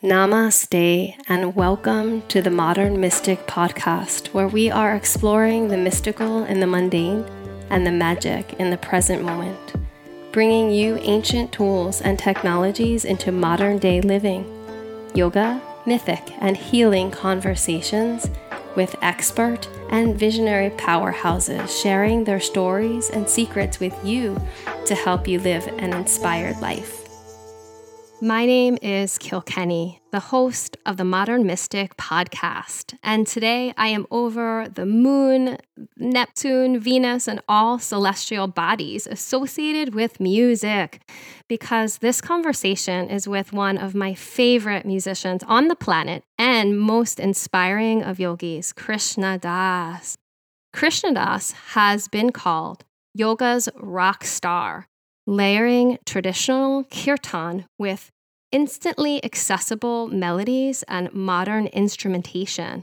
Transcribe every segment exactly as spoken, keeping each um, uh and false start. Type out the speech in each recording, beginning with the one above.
Namaste and welcome to the Modern Mystic podcast, where we are exploring the mystical in the mundane and the magic in the present moment, bringing you ancient tools and technologies into modern day living, yoga, mythic and healing conversations with expert and visionary powerhouses sharing their stories and secrets with you to help you live an inspired life. My name is Kilkenny, the host of the Modern Mystic podcast, and today I am over the moon, Neptune, Venus, and all celestial bodies associated with music, because this conversation is with one of my favorite musicians on the planet and most inspiring of yogis, Krishna Das. Krishna Das has been called yoga's rock star, layering traditional kirtan with instantly accessible melodies and modern instrumentation,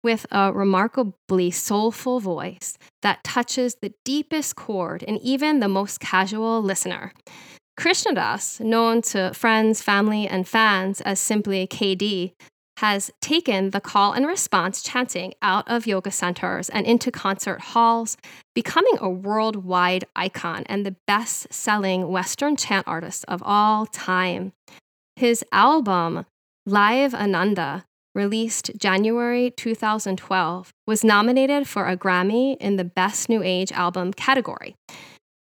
with a remarkably soulful voice that touches the deepest chord in even the most casual listener. Krishna Das, known to friends, family, and fans as simply K D, has taken the call and response chanting out of yoga centers and into concert halls, becoming a worldwide icon and the best-selling Western chant artist of all time. His album, Live Ananda, released January two thousand twelve, was nominated for a Grammy in the Best New Age Album category.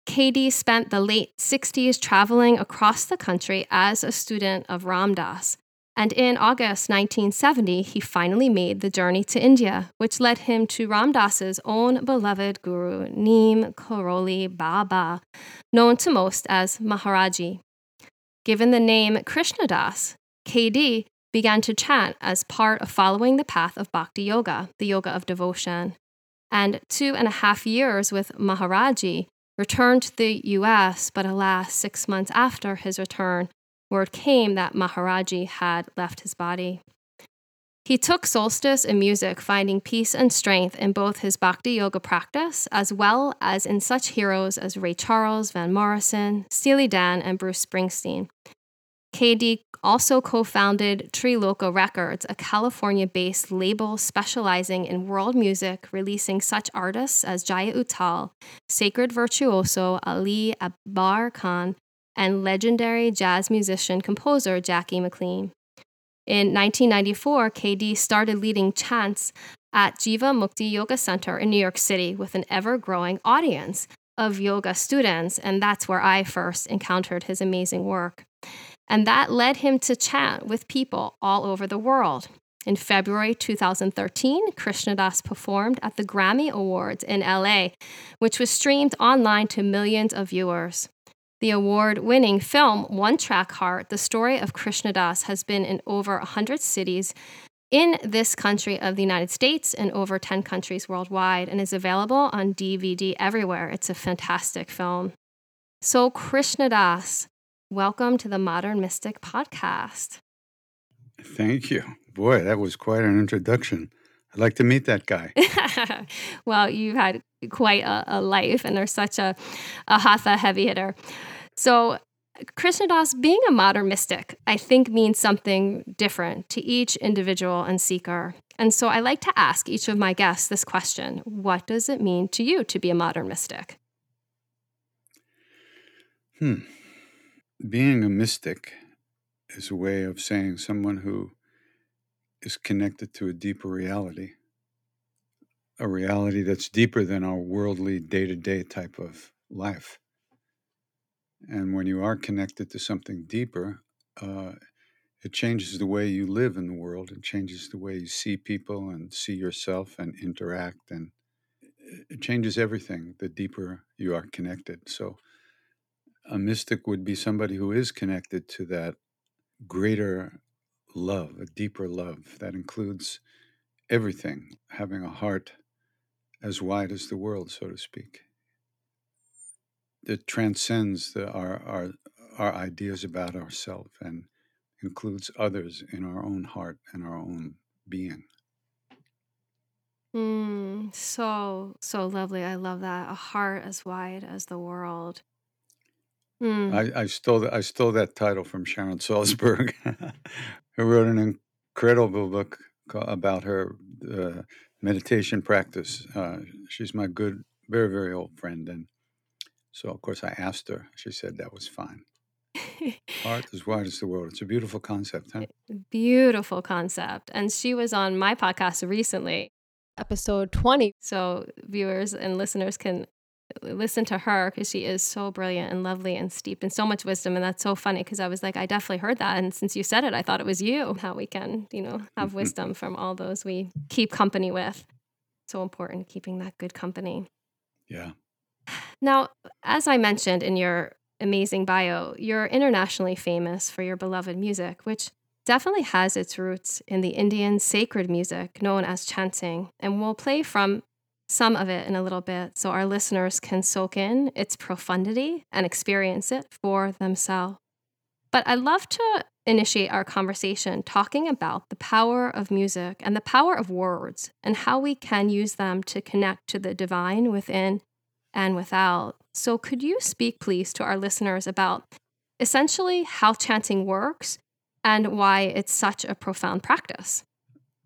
K D spent the late sixties traveling across the country as a student of Ram Dass, and in August nineteen seventy, he finally made the journey to India, which led him to Ram Dass's own beloved guru, Neem Karoli Baba, known to most as Maharaji. Given the name Krishna Das, K D began to chant as part of following the path of bhakti yoga, the yoga of devotion. And two and a half years with Maharaji, returned to the U S, but alas, six months after his return, word came that Maharaji had left his body. He took solstice in music, finding peace and strength in both his bhakti yoga practice as well as in such heroes as Ray Charles, Van Morrison, Steely Dan, and Bruce Springsteen. K D also co-founded Triloka Records, a California-based label specializing in world music, releasing such artists as Jai Uttal, sacred virtuoso Ali Akbar Khan, and legendary jazz musician-composer Jackie McLean. In nineteen ninety-four, K D started leading chants at Jiva Mukti Yoga Center in New York City with an ever-growing audience of yoga students, and that's where I first encountered his amazing work. And that led him to chant with people all over the world. In February two thousand thirteen, Krishna Das performed at the Grammy Awards in L A, which was streamed online to millions of viewers. The award-winning film, One Track Heart, the story of Krishna Das has been in over one hundred cities in this country of the United States and over ten countries worldwide, and is available on D V D everywhere. It's a fantastic film. So Krishna Das, welcome to the Modern Mystic podcast. Thank you. Boy, that was quite an introduction. I'd like to meet that guy. Well, you've had quite a, a life and are such a, a hatha heavy hitter. So Krishna Das being a modern mystic, I think, means something different to each individual and seeker. And so I like to ask each of my guests this question: what does it mean to you to be a modern mystic? Hmm. Being a mystic is a way of saying someone who is connected to a deeper reality, a reality that's deeper than our worldly day-to-day type of life. And when you are connected to something deeper, uh, it changes the way you live in the world. It changes the way you see people and see yourself and interact. And it changes everything the deeper you are connected. So a mystic would be somebody who is connected to that greater love, a deeper love that includes everything, having a heart as wide as the world, so to speak. It transcends the, our, our our ideas about ourselves and includes others in our own heart and our own being. Mm, so, so lovely. I love that. A heart as wide as the world. Mm. I, I stole that. I stole that title from Sharon Salzberg, who wrote an incredible book about her uh, meditation practice. Uh, she's my good, very, very old friend, and so of course I asked her. She said that was fine. Art as wide as the world. It's a beautiful concept, huh? Beautiful concept. And she was on my podcast recently, episode twenty. So viewers and listeners can listen to her because she is so brilliant and lovely and steeped in so much wisdom. And that's so funny because I was like, I definitely heard that. And since you said it, I thought it was you. How we can, you know, have mm-hmm. wisdom from all those we keep company with. So important, keeping that good company. Yeah. Now, as I mentioned in your amazing bio, you're internationally famous for your beloved music, which definitely has its roots in the Indian sacred music known as chanting. And we'll play from some of it in a little bit so our listeners can soak in its profundity and experience it for themselves. But I'd love to initiate our conversation talking about the power of music and the power of words and how we can use them to connect to the divine within and without. So could you speak, please, to our listeners about essentially how chanting works and why it's such a profound practice?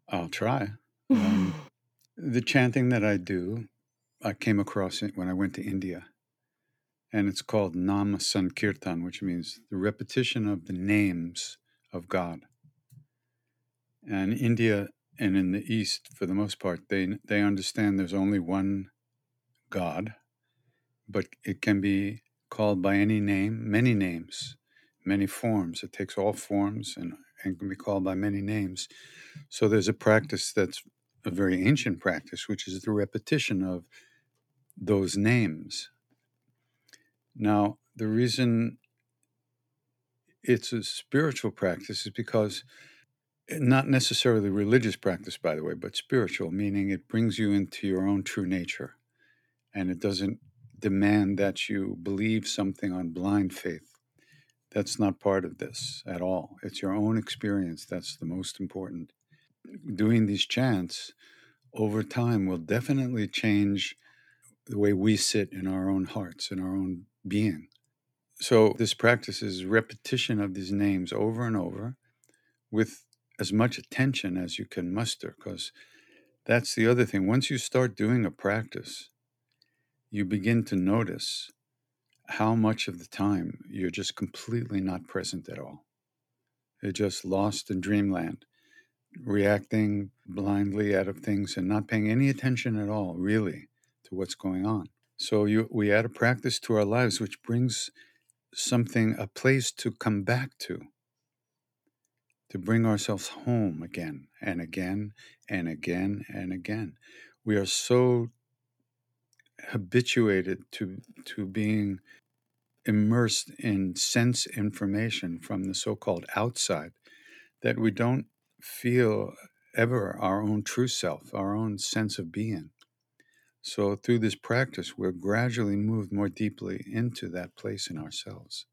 I'll try. Um, the chanting that I do, I came across it when I went to India. And it's called Nama Sankirtan, which means the repetition of the names of God. And India and in the East, for the most part, they they understand there's only one God, but it can be called by any name, many names, many forms. It takes all forms and, and can be called by many names. So there's a practice that's a very ancient practice, which is the repetition of those names. Now, the reason it's a spiritual practice is because, not necessarily religious practice, by the way, but spiritual, meaning it brings you into your own true nature. And it doesn't demand that you believe something on blind faith. That's not part of this at all. It's your own experience that's the most important. Doing these chants over time will definitely change the way we sit in our own hearts, in our own being. So this practice is repetition of these names over and over with as much attention as you can muster, because that's the other thing. Once you start doing a practice, you begin to notice how much of the time you're just completely not present at all. You're just lost in dreamland, reacting blindly out of things and not paying any attention at all, really, to what's going on. So you, we add a practice to our lives, which brings something, a place to come back to, to bring ourselves home again and again and again and again. We are so habituated to to being immersed in sense information from the so-called outside that we don't feel ever our own true self, our own sense of being. So through this practice, we're gradually moved more deeply into that place in ourselves.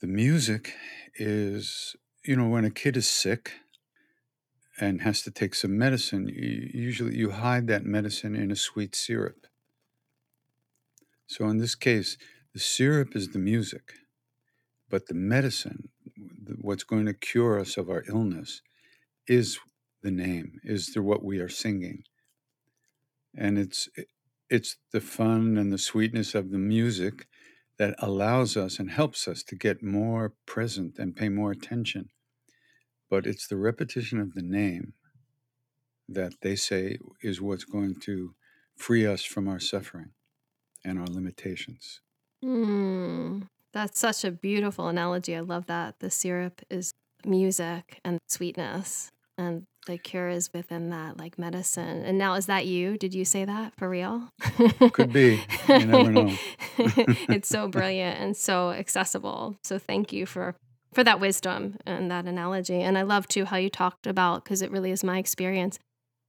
The music is, you know, when a kid is sick and has to take some medicine, you, usually you hide that medicine in a sweet syrup. So in this case, the syrup is the music, but the medicine, what's going to cure us of our illness, is the name, is the what we are singing. And it's it's the fun and the sweetness of the music that allows us and helps us to get more present and pay more attention. But it's the repetition of the name that they say is what's going to free us from our suffering and our limitations. Mm, that's such a beautiful analogy. I love that. The syrup is music and sweetness, and the cure is within that, like medicine. And now, is that you? Did you say that for real? Could be. You never know. It's so brilliant and so accessible. So thank you for, for that wisdom and that analogy. And I love, too, how you talked about, because it really is my experience,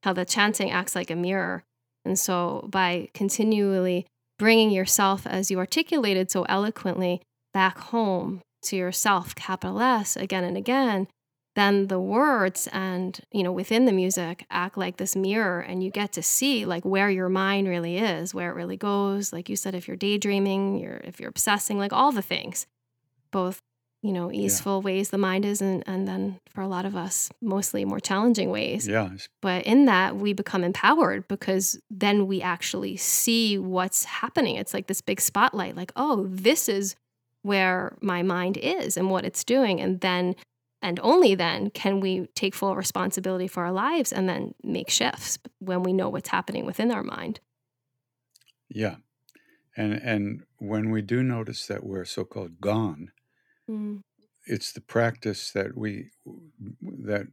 how the chanting acts like a mirror. And so by continually bringing yourself, as you articulated so eloquently, back home to yourself, capital S, again and again, then the words and, you know, within the music act like this mirror, and you get to see like where your mind really is, where it really goes. Like you said, if you're daydreaming, you're if you're obsessing, like all the things, both, you know, easeful yeah. ways the mind is, and, and then for a lot of us, mostly more challenging ways. Yeah. But in that, we become empowered because then we actually see what's happening. It's like this big spotlight, like, oh, this is where my mind is and what it's doing. And then, and only then, can we take full responsibility for our lives and then make shifts when we know what's happening within our mind. Yeah. And and when we do notice that we're so-called gone, mm. it's the practice that we that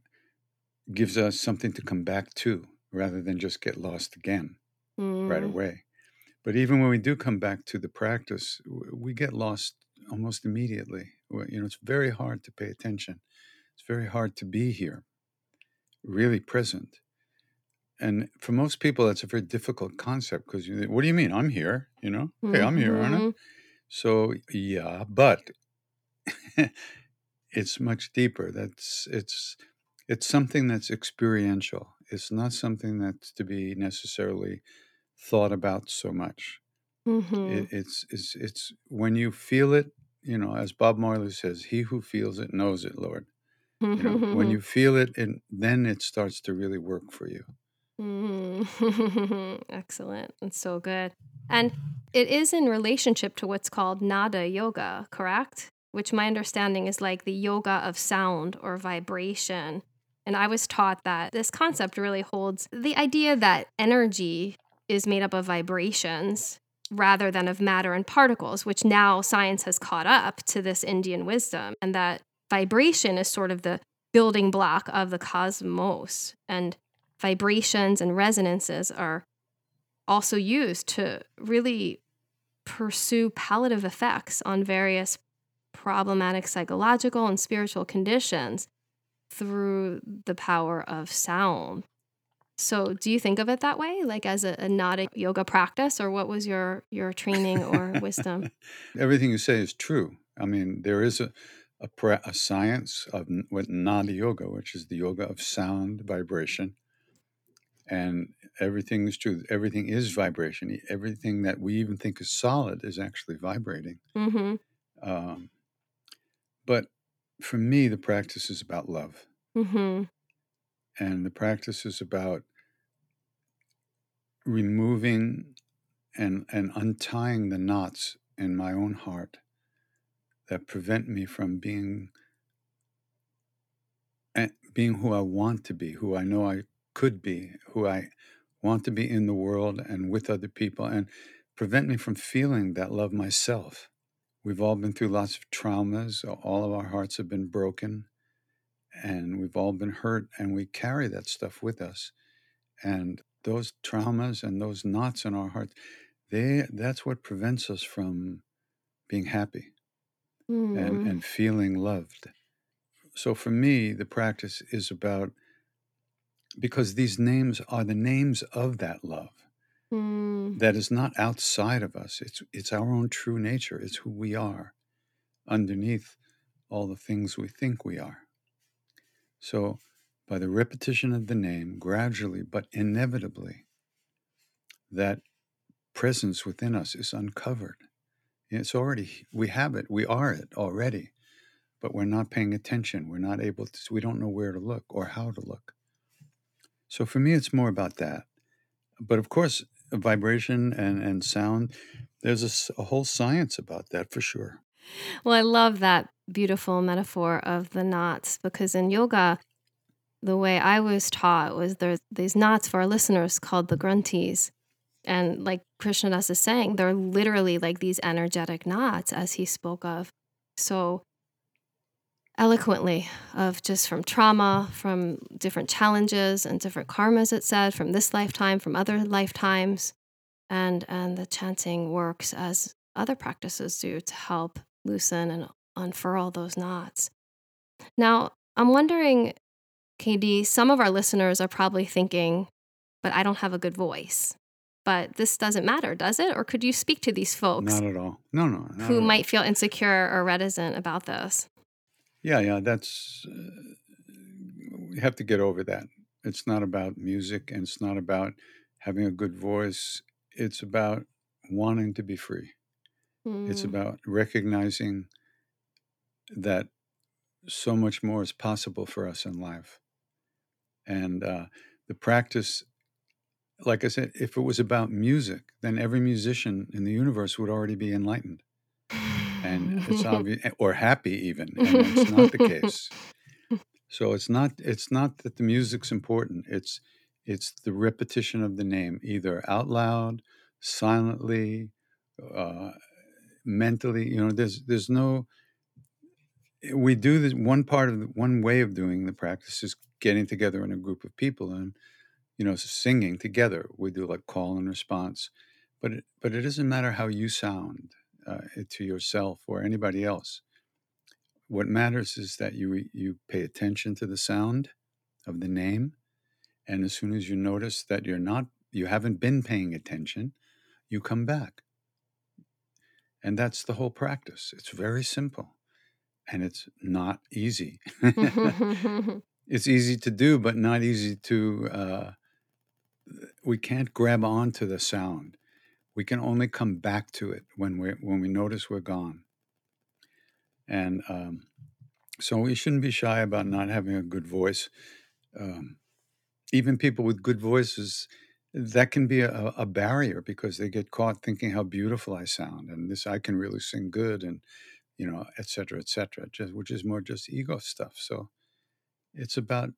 gives us something to come back to rather than just get lost again mm. right away. But even when we do come back to the practice, we get lost almost immediately. You know, it's very hard to pay attention. It's very hard to be here, really present. And for most people, that's a very difficult concept because you think, what do you mean? I'm here, you know? Mm-hmm. Hey, I'm here, aren't I? So, yeah, but it's much deeper. That's it's it's something that's experiential. It's not something that's to be necessarily thought about so much. Mm-hmm. It, it's, it's, it's when you feel it, you know, as Bob Marley says, he who feels it knows it, Lord. You know, when you feel it, and then it starts to really work for you. Mm-hmm. Excellent. That's so good. And it is in relationship to what's called Nada Yoga, correct? Which my understanding is like the yoga of sound or vibration. And I was taught that this concept really holds the idea that energy is made up of vibrations rather than of matter and particles, which now science has caught up to this Indian wisdom, and that vibration is sort of the building block of the cosmos. And vibrations and resonances are also used to really pursue palliative effects on various problematic psychological and spiritual conditions through the power of sound. So do you think of it that way, like as a, a not a yoga practice, or what was your, your training or wisdom? Everything you say is true. I mean, there is a a, pra- a science of with Nada Yoga, which is the yoga of sound vibration, and everything is true. Everything is vibration. Everything that we even think is solid is actually vibrating. Mm-hmm. Um, but for me, the practice is about love. Mm-hmm. And the practice is about removing and, and untying the knots in my own heart that prevent me from being being who I want to be, who I know I could be, who I want to be in the world and with other people, and prevent me from feeling that love myself. We've all been through lots of traumas. All of our hearts have been broken. And we've all been hurt, and we carry that stuff with us. And those traumas and those knots in our hearts, they that's what prevents us from being happy mm. and, and feeling loved. So for me, the practice is about, because these names are the names of that love mm. that is not outside of us. It's, it's our own true nature. It's who we are underneath all the things we think we are. So by the repetition of the name, gradually but inevitably, that presence within us is uncovered. It's already, we have it, we are it already, but we're not paying attention. We're not able to, we don't know where to look or how to look. So for me, it's more about that. But of course, vibration and, and sound, there's a, a whole science about that for sure. Well, I love that beautiful metaphor of the knots, because in yoga, the way I was taught was there's these knots for our listeners called the granthis. And like Krishna Das is saying, they're literally like these energetic knots, as he spoke of so eloquently, of just from trauma, from different challenges and different karmas, it said, from this lifetime, from other lifetimes. And, and the chanting works as other practices do to help loosen and unfurl those knots. Now, I'm wondering, K D, some of our listeners are probably thinking, but I don't have a good voice. But this doesn't matter, does it? Or could you speak to these folks? Not at all. No, no. Who might feel insecure or reticent about this? Yeah, yeah. That's uh, we have to get over that. It's not about music, and it's not about having a good voice. It's about wanting to be free. Mm. It's about recognizing that so much more is possible for us in life. And uh, the practice, like I said, if it was about music, then every musician in the universe would already be enlightened. And it's obvious, or happy even, and it's not the case. So it's not it's not that the music's important. It's it's the repetition of the name, either out loud, silently, uh, mentally. You know, there's there's no. We do this one part of the, one way of doing the practice is getting together in a group of people and, you know, singing together. We do like call and response, but it, but it doesn't matter how you sound. Uh, to yourself or anybody else. What matters is that you you pay attention to the sound of the name, and as soon as you notice that you're not, you haven't been paying attention, you come back. And that's the whole practice. It's very simple, and it's not easy. It's easy to do, but not easy to, uh, we can't grab onto the sound. We can only come back to it when we when we notice we're gone. And um, so we shouldn't be shy about not having a good voice. Um, even people with good voices, that can be a, a barrier because they get caught thinking how beautiful I sound and this I can really sing good and, you know, et cetera, et cetera, just, which is more just ego stuff. So it's about,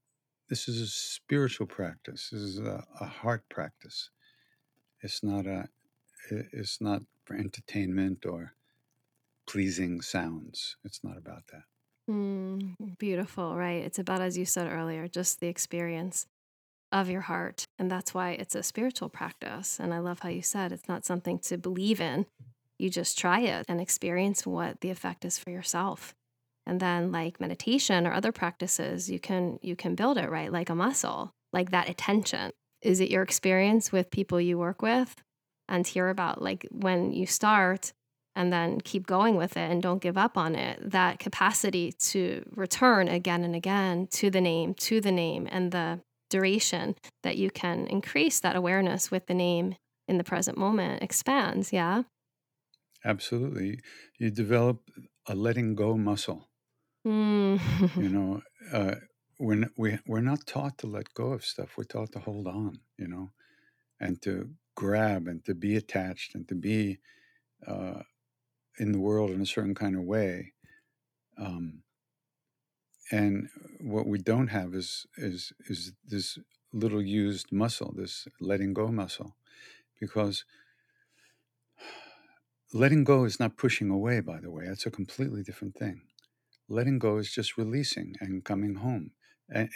this is a spiritual practice. This is a, a heart practice. It's not a... It's not for entertainment or pleasing sounds. It's not about that. Mm, beautiful, right? It's about, as you said earlier, just the experience of your heart. And that's why it's a spiritual practice. And I love how you said it's not something to believe in. You just try it and experience what the effect is for yourself. And then like meditation or other practices, you can you can build it, right? Like a muscle, like that attention. Is it your experience with people you work with? And hear about like when you start and then keep going with it and don't give up on it, that capacity to return again and again to the name, to the name and the duration that you can increase that awareness with the name in the present moment expands. Yeah. Absolutely. You develop a letting go muscle. Mm. you know, uh, we're, we, we're not taught to let go of stuff. We're taught to hold on, you know, and to grab and to be attached and to be uh, in the world in a certain kind of way. Um, and what we don't have is is is this little used muscle, this letting go muscle, because letting go is not pushing away, by the way. That's a completely different thing. Letting go is just releasing and coming home. And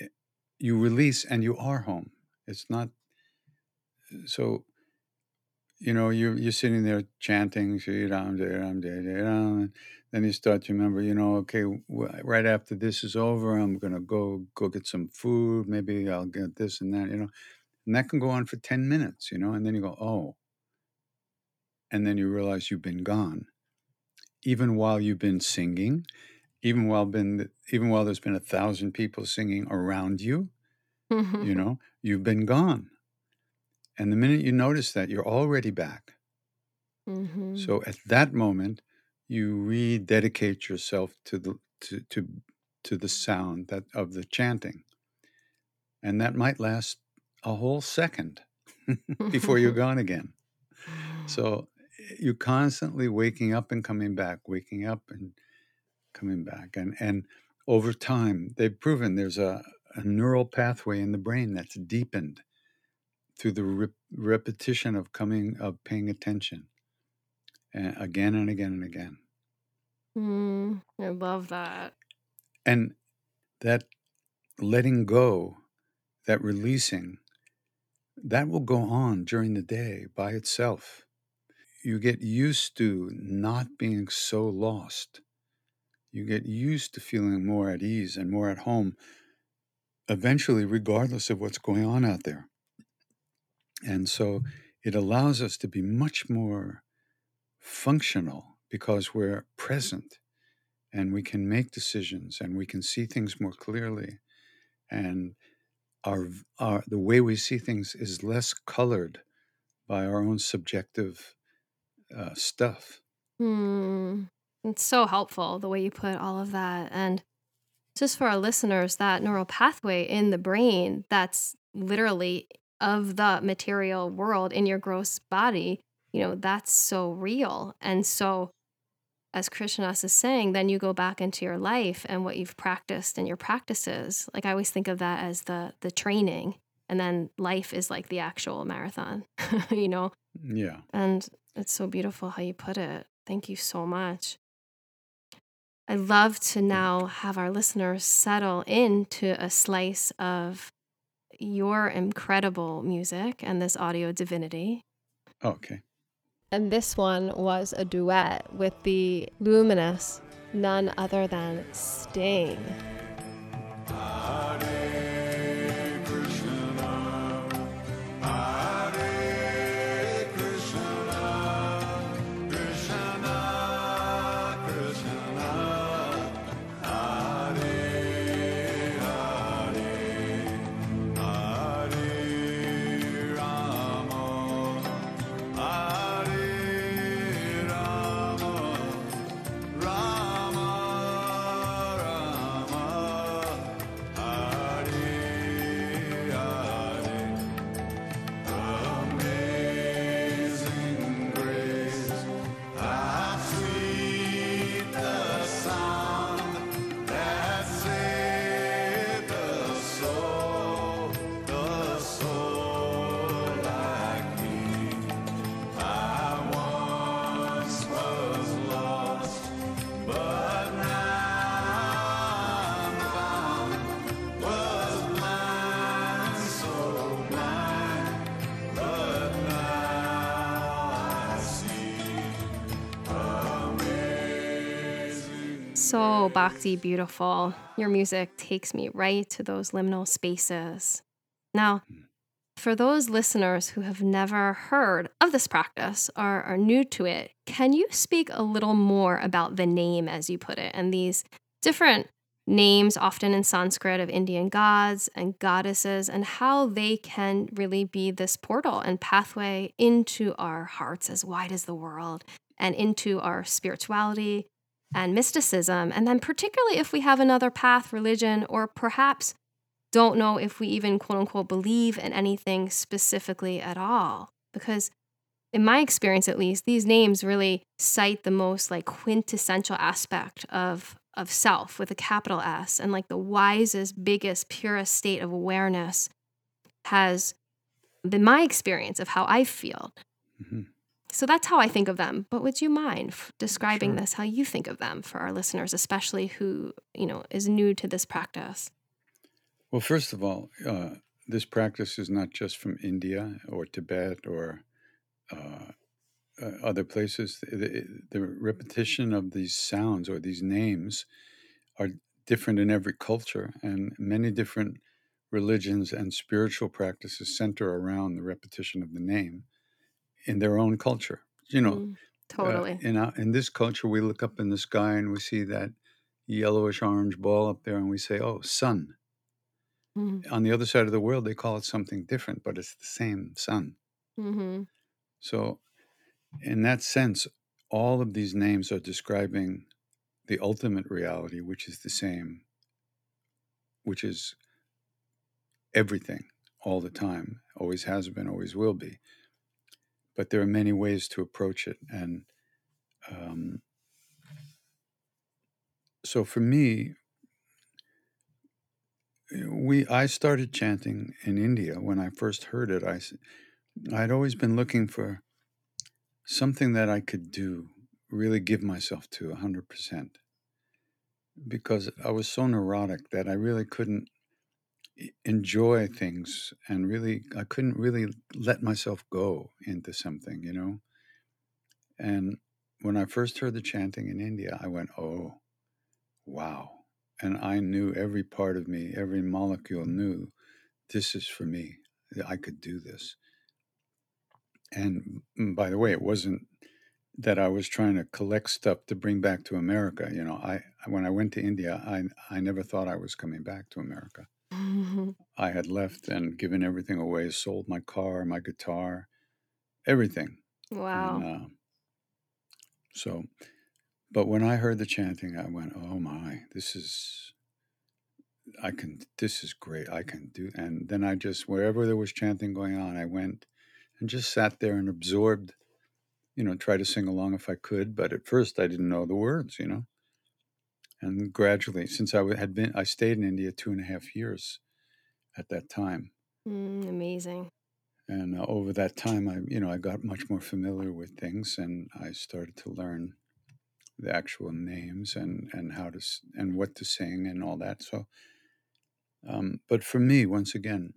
you release and you are home. It's not... So... You know, you're, you're sitting there chanting, then you start to remember, you know, okay, right after this is over, I'm going to go go get some food. Maybe I'll get this and that, you know. And that can go on for ten minutes, you know, and then you go, oh. And then you realize you've been gone. Even while you've been singing, even while been even while there's been a thousand people singing around you, mm-hmm. you know, you've been gone. And the minute you notice that, you're already back. Mm-hmm. So at that moment, you rededicate yourself to the to, to to the sound that of the chanting, and that might last a whole second before you're gone again. So you're constantly waking up and coming back, waking up and coming back, and and over time, they've proven there's a, a neural pathway in the brain that's deepened through the re- repetition of coming, of paying attention and again and again and again. Mm, I love that. And that letting go, that releasing, that will go on during the day by itself. You get used to not being so lost. You get used to feeling more at ease and more at home, eventually, regardless of what's going on out there. And so it allows us to be much more functional because we're present and we can make decisions and we can see things more clearly and our, our the way we see things is less colored by our own subjective uh, stuff. Hmm. It's so helpful the way you put all of that. And just for our listeners, that neural pathway in the brain that's literally of the material world in your gross body, you know, that's so real. And so as Krishnadas is saying, then you go back into your life and what you've practiced and your practices. Like I always think of that as the the training, and then life is like the actual marathon, you know? Yeah. And it's so beautiful how you put it. Thank you so much. I'd love to now have our listeners settle into a slice of your incredible music and this audio divinity. Okay. And this one was a duet with the luminous, none other than Sting. So bhakti beautiful. Your music takes me right to those liminal spaces. Now, for those listeners who have never heard of this practice or are new to it, can you speak a little more about the name, as you put it, and these different names, often in Sanskrit, of Indian gods and goddesses, and how they can really be this portal and pathway into our hearts as wide as the world and into our spirituality and mysticism, and then particularly if we have another path, religion, or perhaps don't know if we even quote-unquote believe in anything specifically at all. Because in my experience, at least, these names really cite the most like quintessential aspect of of self with a capital S, and like the wisest, biggest, purest state of awareness has been my experience of how I feel. Mm-hmm. So that's how I think of them. But would you mind describing Sure. this, how you think of them for our listeners, especially who, you know, is new to this practice? Well, first of all, uh, this practice is not just from India or Tibet or uh, uh, other places. The, the repetition of these sounds or these names are different in every culture, and many different religions and spiritual practices center around the repetition of the name in their own culture. You know, mm, totally. Uh, in, our, in this culture, we look up in the sky and we see that yellowish orange ball up there and we say, oh, sun. Mm. On the other side of the world, they call it something different, but it's the same sun. Mm-hmm. So in that sense, all of these names are describing the ultimate reality, which is the same, which is everything all the time, always has been, always will be. But there are many ways to approach it. And um, so for me, we I started chanting in India. When I first heard it, I, I'd always been looking for something that I could do, really give myself to one hundred percent, because I was so neurotic that I really couldn't enjoy things, and really I couldn't really let myself go into something, you know. And when I first heard the chanting in India, I went, oh, wow. And I knew, every part of me, every molecule knew, this is for me. I could do this. And by the way, it wasn't that I was trying to collect stuff to bring back to America. You know, I when I went to India, I I never thought I was coming back to America. I had left and given everything away, sold my car, my guitar, everything. Wow. And, uh, so, but when I heard the chanting, I went, oh my, this is, I can, this is great. I can do. And then I just, wherever there was chanting going on, I went and just sat there and absorbed, you know, try to sing along if I could. But at first I didn't know the words, you know. And gradually, since I had been, I stayed in India two and a half years at that time. Mm, amazing. And uh, over that time, I, you know, I got much more familiar with things, and I started to learn the actual names and, and how to, and what to sing and all that. So, um, but for me, once again,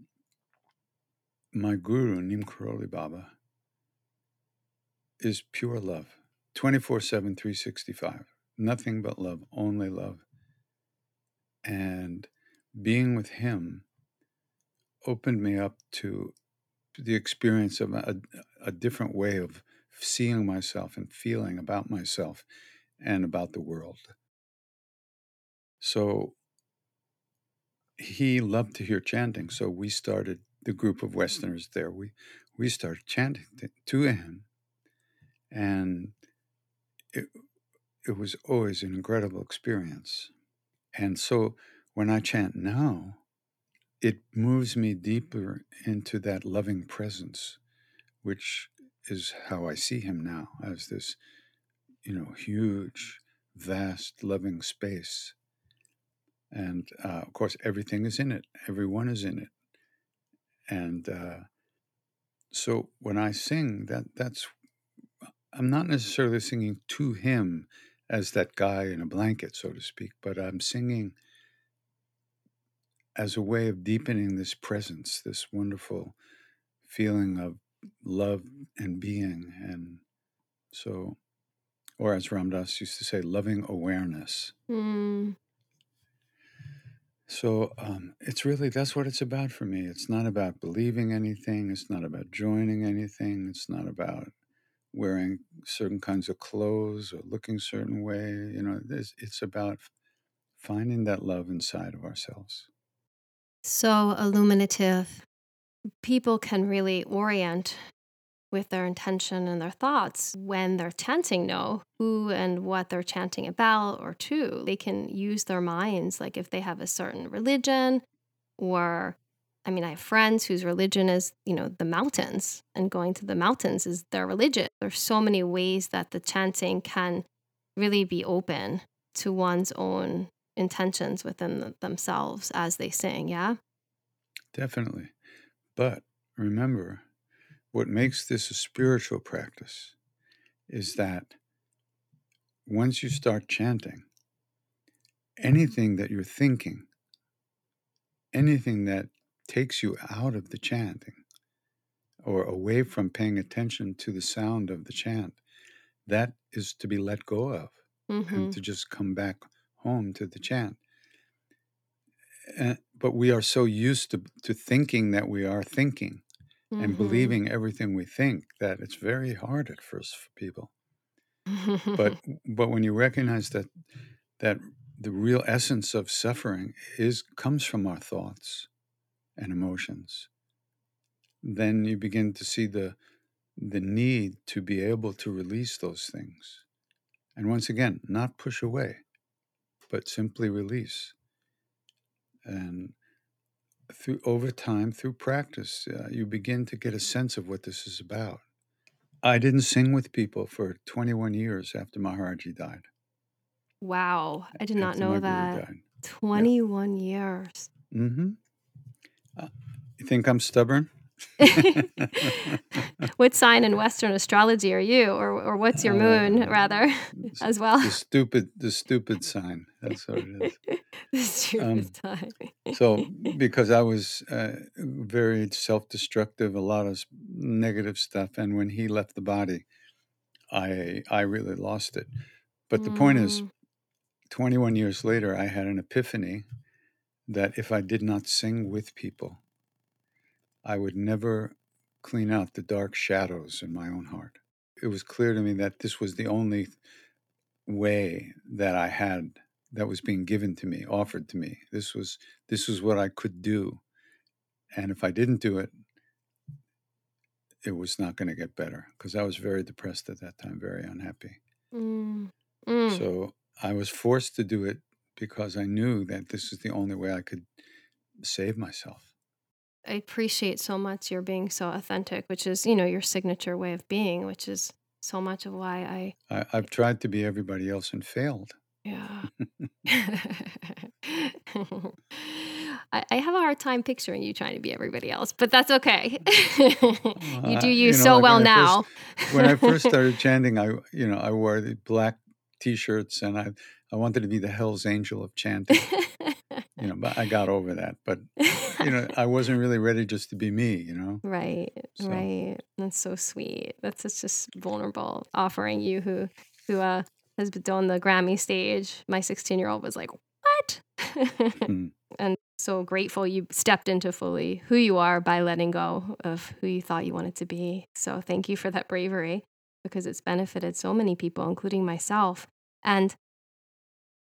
my guru, Neem Karoli Baba, is pure love, twenty-four seven, three sixty-five. Nothing but love, only love. And being with him opened me up to the experience of a, a different way of seeing myself and feeling about myself and about the world. So he loved to hear chanting. So we started, the group of Westerners there, we, we started chanting to him. And it It was always an incredible experience. And so when I chant now, it moves me deeper into that loving presence, which is how I see him now, as this, you know, huge, vast, loving space. And, uh, of course, everything is in it. Everyone is in it. And uh, so when I sing, that that's I'm not necessarily singing to him, as that guy in a blanket, so to speak, but I'm singing as a way of deepening this presence, this wonderful feeling of love and being. And so, or as Ram Dass used to say, loving awareness. Mm. So um, it's really, that's what it's about for me. It's not about believing anything. It's not about joining anything. It's not about wearing certain kinds of clothes or looking a certain way. You know, it's, it's about finding that love inside of ourselves. So illuminative. People can really orient with their intention and their thoughts when they're chanting, know who and what they're chanting about or to. They can use their minds, like if they have a certain religion or... I mean, I have friends whose religion is, you know, the mountains, and going to the mountains is their religion. There's so many ways that the chanting can really be open to one's own intentions within the, themselves as they sing, yeah? Definitely. But remember, what makes this a spiritual practice is that once you start chanting, anything that you're thinking, anything that takes you out of the chanting or away from paying attention to the sound of the chant, that is to be let go of, mm-hmm. and to just come back home to the chant. And, but we are so used to, to thinking that we are thinking, mm-hmm. and believing everything we think, that it's very hard at first for people. but but when you recognize that that the real essence of suffering is comes from our thoughts and emotions, then you begin to see the the need to be able to release those things. And once again, not push away, but simply release. And through over time, through practice, uh, you begin to get a sense of what this is about. I didn't sing with people for twenty-one years after Maharaji died. Wow, I did not after know that. twenty-one yeah. years. Mm-hmm. Uh, you think I'm stubborn? What sign in Western astrology are you, or or what's your moon, uh, rather, as well? The stupid, the stupid sign. That's what it is. The stupid um, sign. So, because I was uh, very self-destructive, a lot of negative stuff, and when he left the body, I I really lost it. But the mm. point is, twenty-one years later, I had an epiphany that if I did not sing with people, I would never clean out the dark shadows in my own heart. It was clear to me that this was the only way that I had that was being given to me, offered to me. This was this was what I could do. And if I didn't do it, it was not going to get better, because I was very depressed at that time, very unhappy. Mm. Mm. So I was forced to do it because I knew that this is the only way I could save myself. I appreciate so much your being so authentic, which is, you know, your signature way of being, which is so much of why I... I I've tried to be everybody else and failed. Yeah. I, I have a hard time picturing you trying to be everybody else, but that's okay. You do you, you know, so like well when now. I first, when I first started chanting, I you know I wore the black T-shirts, and I I wanted to be the Hell's Angel of chanting. You know, but I got over that. But you know, I wasn't really ready just to be me. You know, right, so. right. That's so sweet. That's such just vulnerable offering. You who who uh, has been on the Grammy stage. My sixteen-year-old was like, "What?" Mm. And so grateful you stepped into fully who you are by letting go of who you thought you wanted to be. So thank you for that bravery, because it's benefited so many people, including myself. And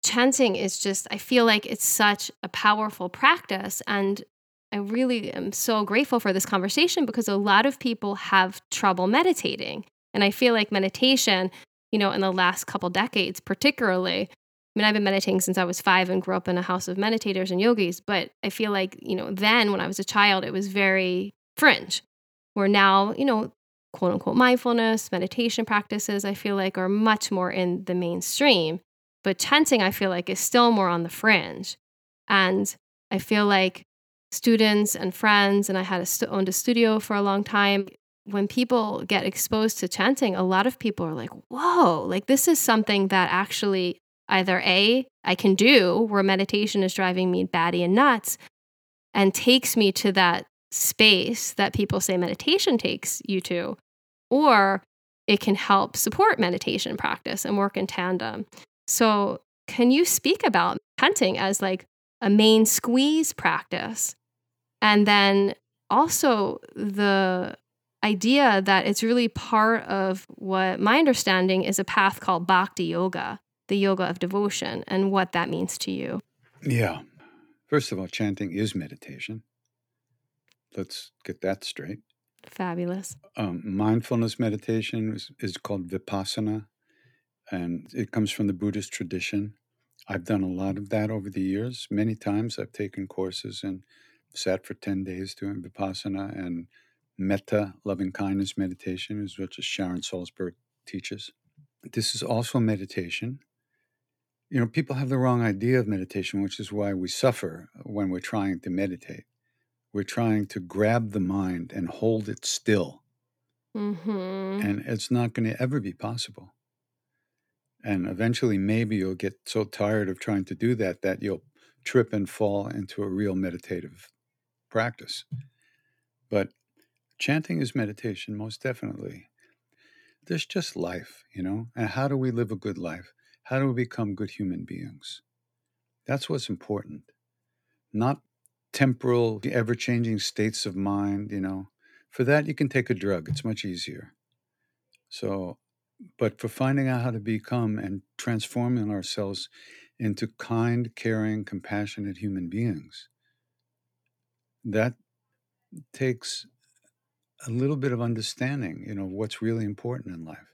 chanting is just, I feel like it's such a powerful practice. And I really am so grateful for this conversation, because a lot of people have trouble meditating. And I feel like meditation, you know, in the last couple decades particularly, I mean, I've been meditating since I was five and grew up in a house of meditators and yogis, but I feel like, you know, then when I was a child, it was very fringe. Where now, you know, quote unquote mindfulness, meditation practices, I feel like are much more in the mainstream, but chanting, I feel like, is still more on the fringe. And I feel like students and friends, and I had a st- owned a studio for a long time, when people get exposed to chanting, a lot of people are like, whoa, like this is something that actually either A, I can do, where meditation is driving me batty and nuts and takes me to that space that people say meditation takes you to, or it can help support meditation practice and work in tandem. So can you speak about chanting as like a main squeeze practice? And then also the idea that it's really part of what my understanding is a path called bhakti yoga, the yoga of devotion, and what that means to you. Yeah. First of all, chanting is meditation. Let's get that straight. Fabulous. Um, mindfulness meditation is, is called vipassana, and it comes from the Buddhist tradition. I've done a lot of that over the years. Many times I've taken courses and sat for ten days doing vipassana, and metta, loving-kindness meditation, is what Sharon Salzberg teaches. This is also meditation. You know, people have the wrong idea of meditation, which is why we suffer when we're trying to meditate. We're trying to grab the mind and hold it still. Mm-hmm. And it's not going to ever be possible. And eventually, maybe you'll get so tired of trying to do that that you'll trip and fall into a real meditative practice. But chanting is meditation, most definitely. There's just life, you know? And how do we live a good life? How do we become good human beings? That's what's important. Not temporal, ever-changing states of mind, you know? For that, you can take a drug. It's much easier. So, but for finding out how to become and transforming ourselves into kind, caring, compassionate human beings, that takes a little bit of understanding, you know, what's really important in life.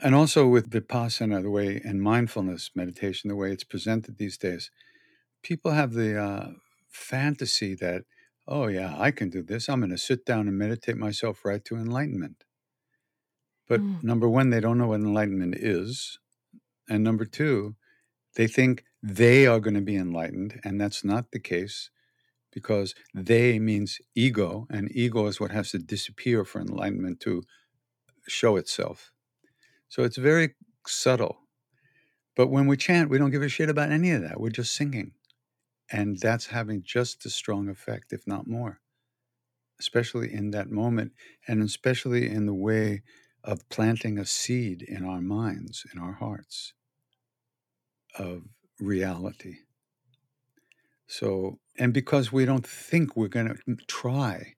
And also with vipassana, the way, and mindfulness meditation, the way it's presented these days, people have the uh, fantasy that, oh yeah, I can do this. I'm going to sit down and meditate myself right to enlightenment. But mm. number one, they don't know what enlightenment is. And number two, they think they are going to be enlightened, and that's not the case. Because they means ego, and ego is what has to disappear for enlightenment to show itself. So it's very subtle. But when we chant, we don't give a shit about any of that. We're just singing. And that's having just as strong effect, if not more, especially in that moment, and especially in the way of planting a seed in our minds, in our hearts, of reality. So, and because we don't think we're going to try,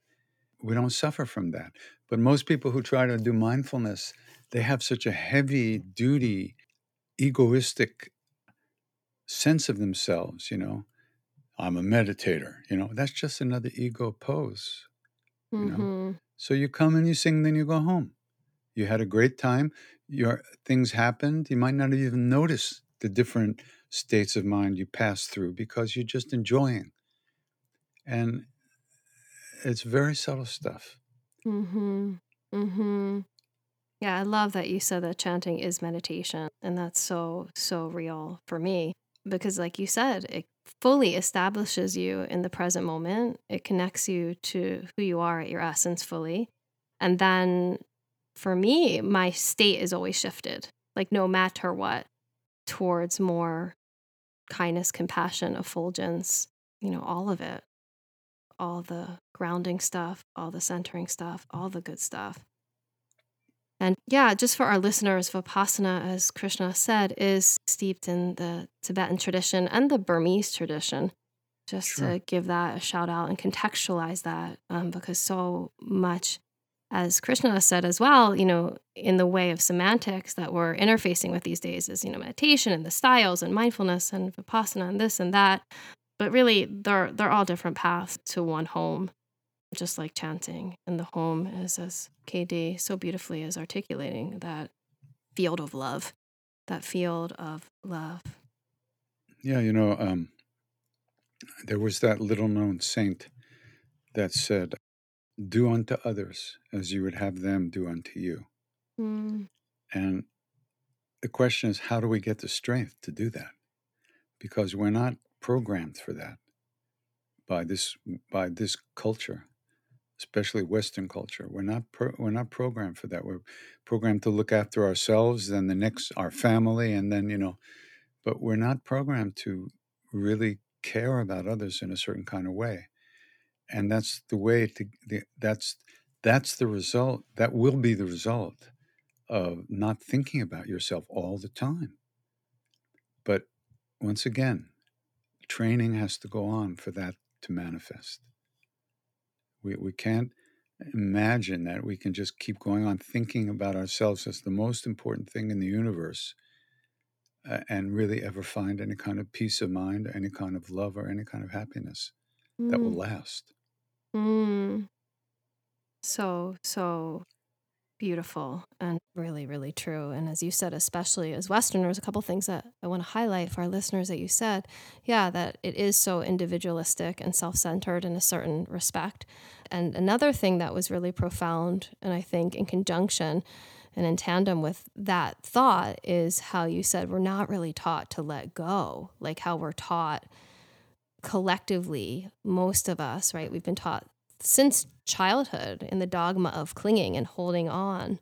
we don't suffer from that. But most people who try to do mindfulness, they have such a heavy duty, egoistic sense of themselves, you know, I'm a meditator, you know, that's just another ego pose, mm-hmm. you know. So you come and you sing, then you go home. You had a great time. Your things happened. You might not have even noticed the different states of mind you pass through because you're just enjoying. And it's very subtle stuff. Mm-hmm. Mm-hmm. Yeah, I love that you said that chanting is meditation. And that's so, so real for me. Because like you said, it fully establishes you in the present moment. It connects you to who you are at your essence fully. And then for me, my state is always shifted, like no matter what, towards more kindness, compassion, effulgence, you know, all of it. All the grounding stuff, all the centering stuff, all the good stuff. And yeah, just for our listeners, Vipassana, as Krishna said, is steeped in the Tibetan tradition and the Burmese tradition, just sure. to give that a shout out and contextualize that, um, because so much, as Krishna said as well, you know, in the way of semantics that we're interfacing with these days is, you know, meditation and the styles and mindfulness and Vipassana and this and that. But really, they're they're all different paths to one home, just like chanting. And the home is, as K D so beautifully is articulating, that field of love, that field of love. Yeah, you know, um, there was that little-known saint that said, do unto others as you would have them do unto you. Mm. And the question is, how do we get the strength to do that? Because we're not programmed for that by this by this culture, especially Western culture. We're not pro, we're not programmed for that. We're programmed to look after ourselves, then the next, our family, and then, you know, but we're not programmed to really care about others in a certain kind of way. And that's the way to the, that's that's the result. That will be the result of not thinking about yourself all the time. But once again, training has to go on for that to manifest. We we can't imagine that we can just keep going on thinking about ourselves as the most important thing in the universe, uh, and really ever find any kind of peace of mind, any kind of love, or any kind of happiness mm. that will last. Mm. So, so beautiful and really, really true. And as you said, especially as Westerners, a couple things that I want to highlight for our listeners that you said, yeah, that it is so individualistic and self-centered in a certain respect. And another thing that was really profound, and I think in conjunction and in tandem with that thought, is how you said we're not really taught to let go, like how we're taught collectively, most of us, right? We've been taught since childhood in the dogma of clinging and holding on,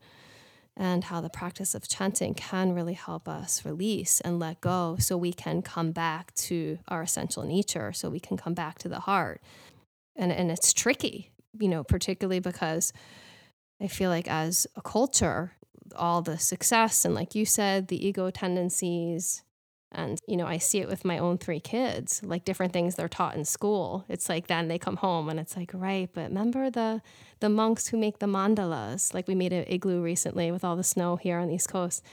and how the practice of chanting can really help us release and let go so we can come back to our essential nature, so we can come back to the heart. And and it's tricky, you know, particularly because I feel like as a culture, all the success and, like you said, the ego tendencies. And, you know, I see it with my own three kids, like different things they're taught in school. It's like then they come home and it's like, right, but remember the the monks who make the mandalas? Like we made an igloo recently with all the snow here on the East Coast.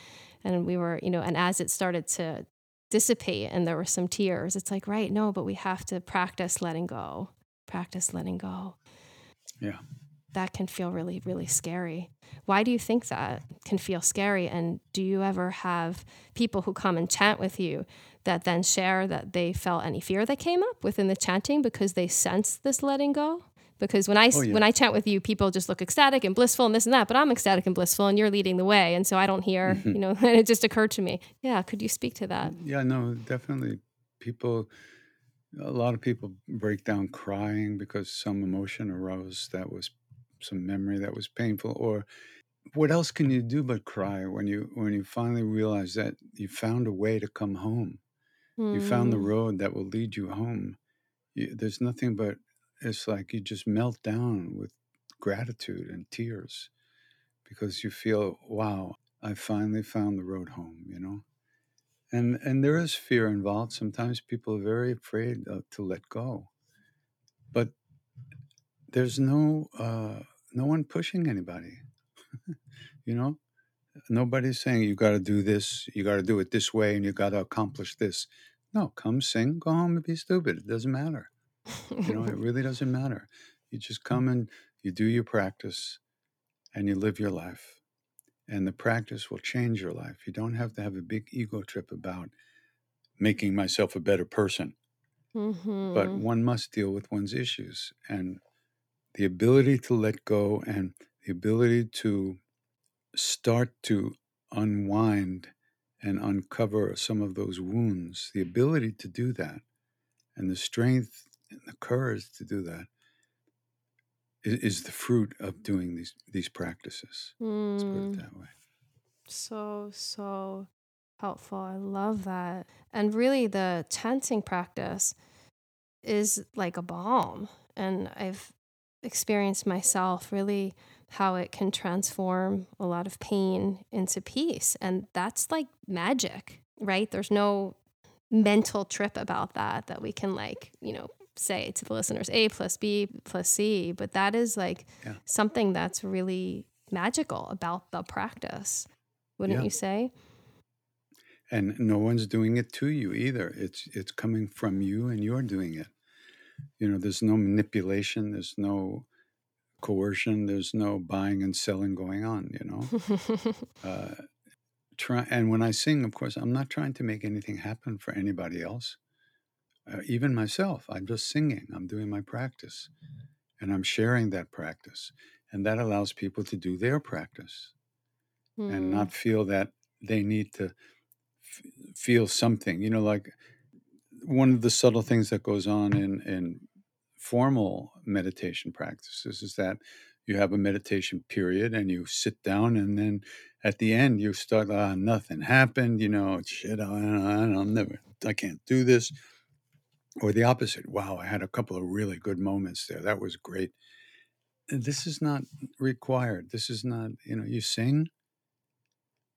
And we were, you know, and as it started to dissipate and there were some tears, it's like, right, no, but we have to practice letting go, practice letting go. Yeah. That can feel really, really scary. Why do you think that can feel scary? And do you ever have people who come and chant with you that then share that they felt any fear that came up within the chanting because they sense this letting go? Because when I, oh, yeah. when I chant with you, people just look ecstatic and blissful and this and that, but I'm ecstatic and blissful and you're leading the way. And so I don't hear, mm-hmm. you know, and it just occurred to me. Yeah. Could you speak to that? Yeah, no, definitely. People, a lot of people break down crying because some emotion arose that was some memory that was painful, or what else can you do but cry when you when you finally realize that you found a way to come home, mm. you found the road that will lead you home. You, there's nothing but, it's like you just melt down with gratitude and tears because you feel, wow, I finally found the road home, you know. And and there is fear involved. Sometimes people are very afraid of, to let go, but there's no uh, no one pushing anybody, you know? Nobody's saying, you got to do this, you got to do it this way, and you got to accomplish this. No, come sing, go home and be stupid. It doesn't matter. You know, it really doesn't matter. You just come and you do your practice and you live your life. And the practice will change your life. You don't have to have a big ego trip about making myself a better person. Mm-hmm. But one must deal with one's issues. And the ability to let go and the ability to start to unwind and uncover some of those wounds, the ability to do that and the strength and the courage to do that is, is the fruit of doing these, these practices. Mm. Let's put it that way. So, so helpful. I love that. And really the chanting practice is like a balm. And I've experienced myself really how it can transform a lot of pain into peace. And that's like magic, right? There's no mental trip about that, that we can like, you know, say to the listeners, A plus B plus C, but that is like yeah. something that's really magical about the practice. Wouldn't yeah. you say? And no one's doing it to you either. It's, it's coming from you and you're doing it. You know, there's no manipulation. There's no coercion. There's no buying and selling going on, you know. uh, try, and when I sing, of course, I'm not trying to make anything happen for anybody else. Uh, even myself, I'm just singing. I'm doing my practice. And I'm sharing that practice. And that allows people to do their practice mm. and not feel that they need to f- feel something. You know, like one of the subtle things that goes on in, in formal meditation practices is that you have a meditation period and you sit down and then at the end you start, ah, oh, nothing happened, you know, shit, I don't, I'll never, I can't do this. Or the opposite. Wow, I had a couple of really good moments there. That was great. This is not required. This is not, you know, you sing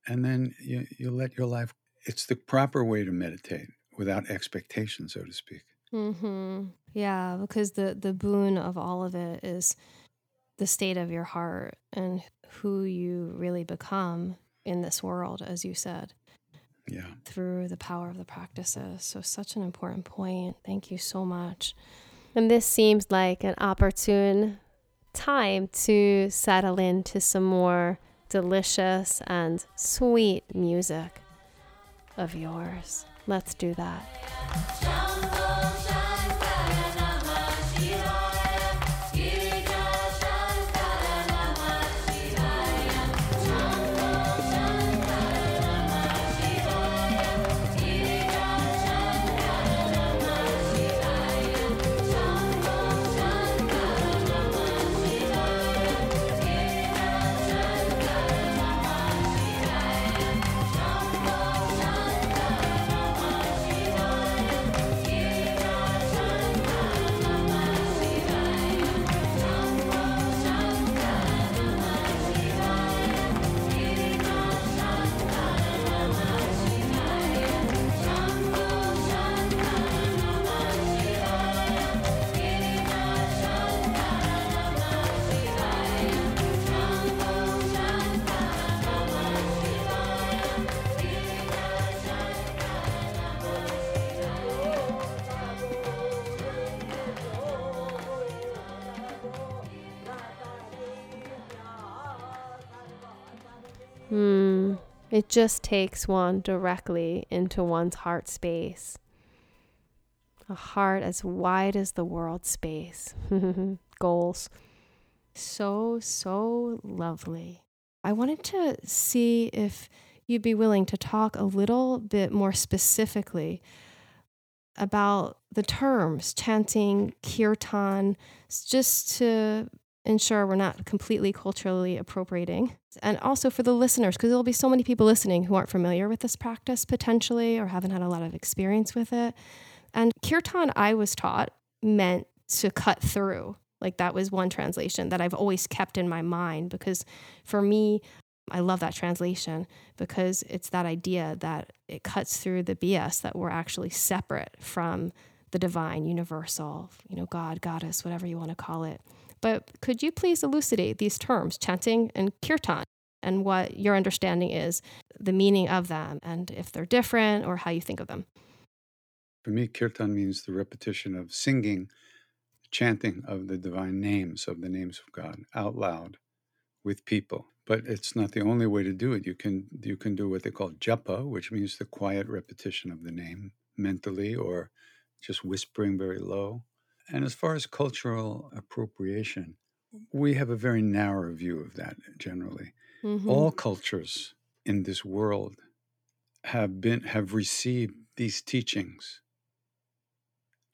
and then you, you let your life, it's the proper way to meditate. Without expectation, so to speak. Mm-hmm. Yeah, because the, the boon of all of it is the state of your heart and who you really become in this world, as you said. Yeah. Through the power of the practices. So such an important point. Thank you so much. And this seems like an opportune time to settle into some more delicious and sweet music of yours. Let's do that. It just takes one directly into one's heart space. A heart as wide as the world space. Goals. So, so lovely. I wanted to see if you'd be willing to talk a little bit more specifically about the terms, chanting, kirtan, just to ensure we're not completely culturally appropriating. And also for the listeners, because there'll be so many people listening who aren't familiar with this practice potentially or haven't had a lot of experience with it. And kirtan, I was taught, meant to cut through. Like that was one translation that I've always kept in my mind because for me, I love that translation because it's that idea that it cuts through the B S that we're actually separate from the divine, universal, you know, God, goddess, whatever you want to call it. But could you please elucidate these terms, chanting and kirtan, and what your understanding is, the meaning of them, and if they're different or how you think of them? For me, kirtan means the repetition of singing, chanting of the divine names, of the names of God, out loud, with people. But it's not the only way to do it. You can you can do what they call japa, which means the quiet repetition of the name mentally or just whispering very low. And as far as cultural appropriation, we have a very narrow view of that generally. Mm-hmm. All cultures in this world have been have received these teachings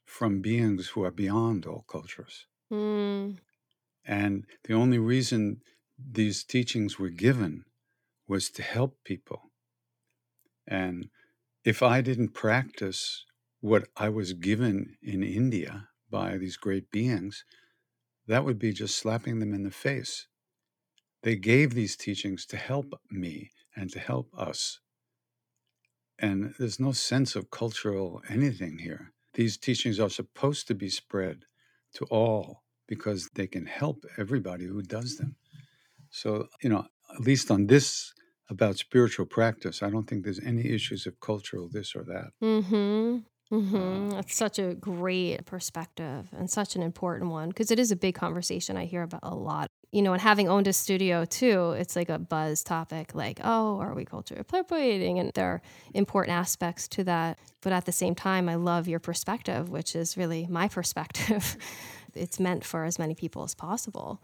from beings who are beyond all cultures. Mm. And the only reason these teachings were given was to help people. And if I didn't practice what I was given in India by these great beings, that would be just slapping them in the face. They gave these teachings to help me and to help us. And there's no sense of cultural anything here. These teachings are supposed to be spread to all because they can help everybody who does them. So, you know, at least on this about spiritual practice, I don't think there's any issues of cultural this or that. Mm-hmm. Mm-hmm. That's such a great perspective and such an important one because it is a big conversation I hear about a lot. You know, and having owned a studio too, it's like a buzz topic, like, oh, are we culturally appropriating? And there are important aspects to that. But at the same time, I love your perspective, which is really my perspective. It's meant for as many people as possible.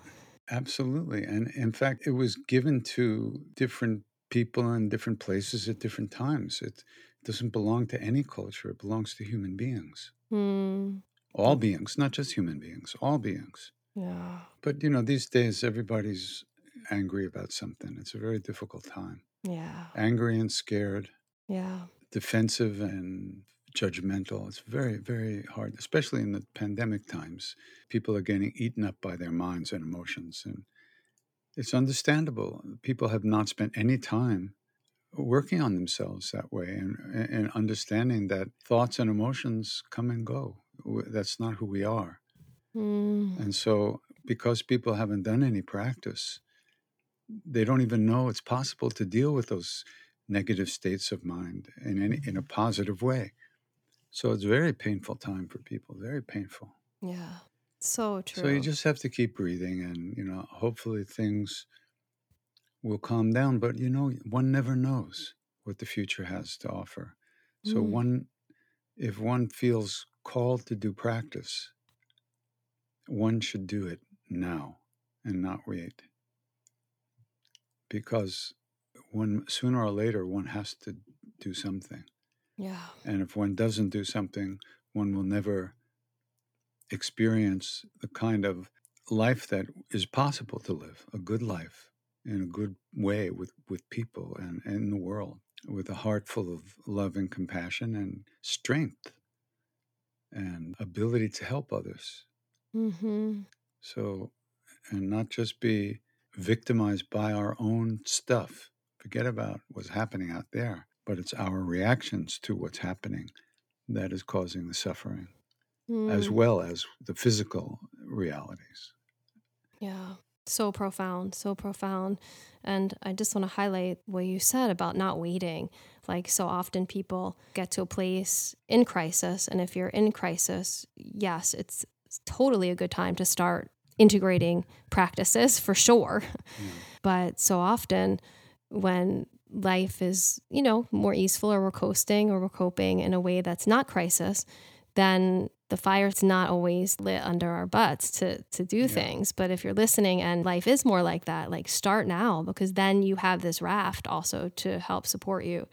Absolutely. And in fact, it was given to different people in different places at different times. It doesn't belong to any culture. It belongs to human beings. Mm. All beings, not just human beings, all beings. Yeah. But, you know, these days everybody's angry about something. It's a very difficult time. Yeah. Angry and scared. Yeah. Defensive and judgmental. It's very, very hard, especially in the pandemic times. People are getting eaten up by their minds and emotions. And it's understandable. People have not spent any time working on themselves that way and, and understanding that thoughts and emotions come and go. That's not who we are. Mm. And so because people haven't done any practice, they don't even know it's possible to deal with those negative states of mind in any, in a positive way. So it's a very painful time for people, very painful. Yeah, so true. So you just have to keep breathing and, you know, hopefully things will calm down. But, you know, one never knows what the future has to offer. So mm. one, if one feels called to do practice, one should do it now and not wait. Because one sooner or later, one has to do something. Yeah. And if one doesn't do something, one will never experience the kind of life that is possible to live, a good life in a good way with, with people and, and in the world, with a heart full of love and compassion and strength and ability to help others. Mm-hmm. So, and not just be victimized by our own stuff. Forget about what's happening out there, but it's our reactions to what's happening that is causing the suffering, mm. as well as the physical realities. Yeah, so profound, so profound. And I just want to highlight what you said about not waiting. Like so often people get to a place in crisis, and if you're in crisis, yes, it's It's totally a good time to start integrating practices for sure. Mm. But so often when life is, you know, more easeful or we're coasting or we're coping in a way that's not crisis, then the fire's not always lit under our butts to to do yeah. things. But if you're listening and life is more like that, like start now because then you have this raft also to help support you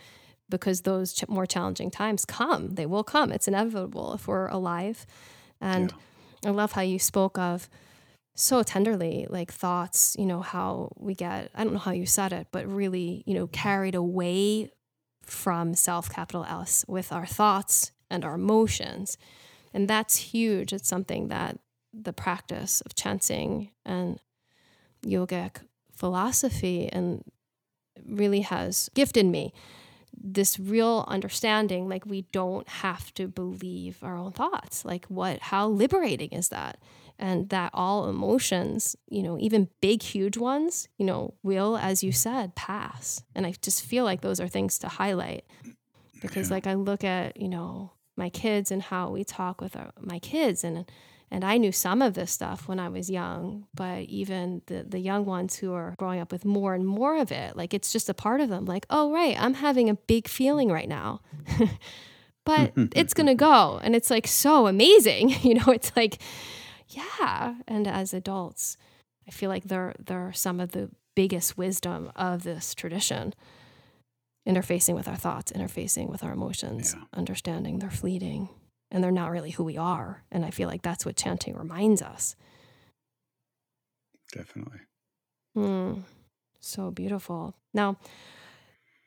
because those ch- more challenging times come. They will come. It's inevitable if we're alive. And yeah. I love how you spoke of so tenderly, like thoughts, you know, how we get, I don't know how you said it, but really, you know, carried away from self, capital S, with our thoughts and our emotions. And that's huge. It's something that the practice of chanting and yogic philosophy and really has gifted me. This real understanding, like we don't have to believe our own thoughts. Like what, how liberating is that? And that all emotions, you know, even big, huge ones, you know, will, as you said, pass. And I just feel like those are things to highlight because yeah. like I look at, you know, my kids and how we talk with our, my kids. And and I knew some of this stuff when I was young, but even the, the young ones who are growing up with more and more of it, like it's just a part of them. Like, oh, right, I'm having a big feeling right now. But it's going to go. And it's like so amazing. You know, it's like, yeah. And as adults, I feel like they're, they're some of the biggest wisdom of this tradition. Interfacing with our thoughts, interfacing with our emotions, yeah. Understanding they're fleeting and they're not really who we are. And I feel like that's what chanting reminds us. Definitely. Mm, so beautiful. Now,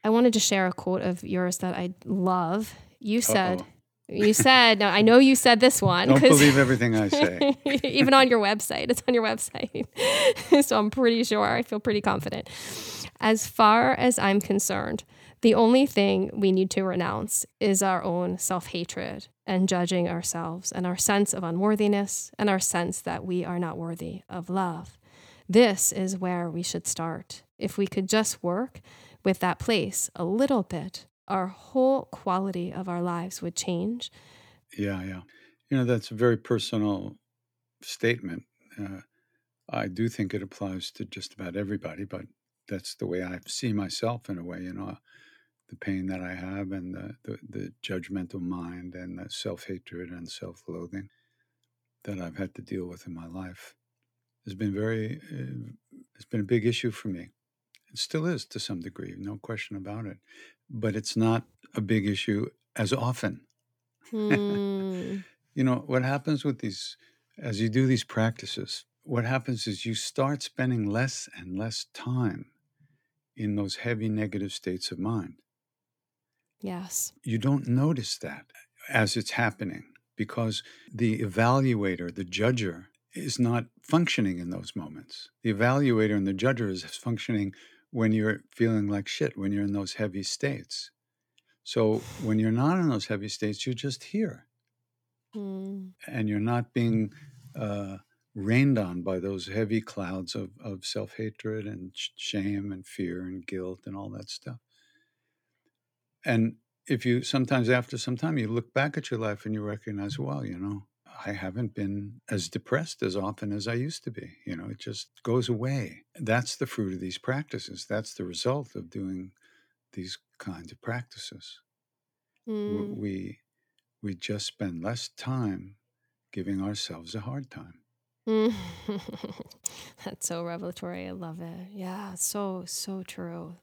I wanted to share a quote of yours that I love. You said, Uh-oh. you said, now I know you said this one. Don't believe everything I say. Even on your website, it's on your website. So I'm pretty sure, I feel pretty confident. As far as I'm concerned, the only thing we need to renounce is our own self-hatred and judging ourselves and our sense of unworthiness and our sense that we are not worthy of love. This is where we should start. If we could just work with that place a little bit, our whole quality of our lives would change. Yeah, yeah. You know, that's a very personal statement. Uh, I do think it applies to just about everybody, but that's the way I see myself in a way, you know, the pain that I have and the, the, the judgmental mind and the self-hatred and self-loathing that I've had to deal with in my life has been very, it's been a big issue for me. It still is to some degree, no question about it. But it's not a big issue as often. Hmm. You know, what happens with these, as you do these practices, what happens is you start spending less and less time in those heavy negative states of mind. Yes. You don't notice that as it's happening because the evaluator, the judger, is not functioning in those moments. The evaluator and the judger is functioning when you're feeling like shit, when you're in those heavy states. So when you're not in those heavy states, you're just here. Mm. And you're not being uh, rained on by those heavy clouds of, of self-hatred and shame and fear and guilt and all that stuff. And if you, sometimes after some time, you look back at your life and you recognize, well, you know, I haven't been as depressed as often as I used to be. You know, it just goes away. That's the fruit of these practices. That's the result of doing these kinds of practices. Mm. We we just spend less time giving ourselves a hard time. Mm. That's so revelatory. I love it. Yeah, so, so true.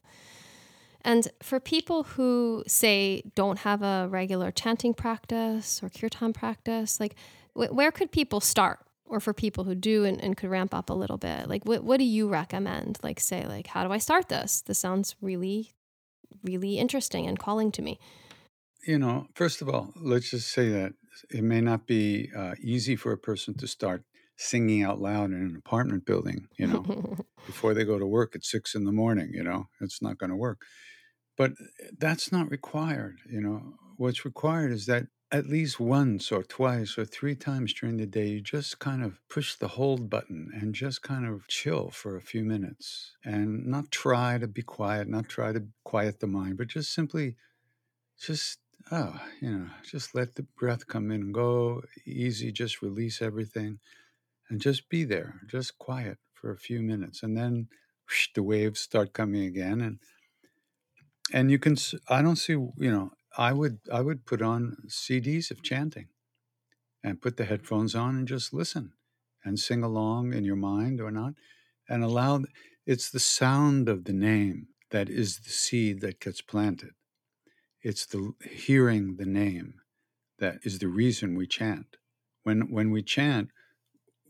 And for people who, say, don't have a regular chanting practice or kirtan practice, like, wh- where could people start? Or for people who do and, and could ramp up a little bit, like, wh- what do you recommend? Like, say, like, how do I start this? This sounds really, really interesting and calling to me. You know, first of all, let's just say that it may not be uh, easy for a person to start singing out loud in an apartment building, you know, before they go to work at six in the morning, you know, it's not going to work. But that's not required, you know. What's required is that at least once or twice or three times during the day, you just kind of push the hold button and just kind of chill for a few minutes and not try to be quiet, not try to quiet the mind, but just simply just, oh, you know, just let the breath come in and go easy, just release everything. And just be there, just quiet for a few minutes. And then whoosh, the waves start coming again. And and you can, I don't see, you know, I would I would put on C Ds of chanting and put the headphones on and just listen and sing along in your mind or not. And allow, it's the sound of the name that is the seed that gets planted. It's the hearing the name that is the reason we chant. When when we chant,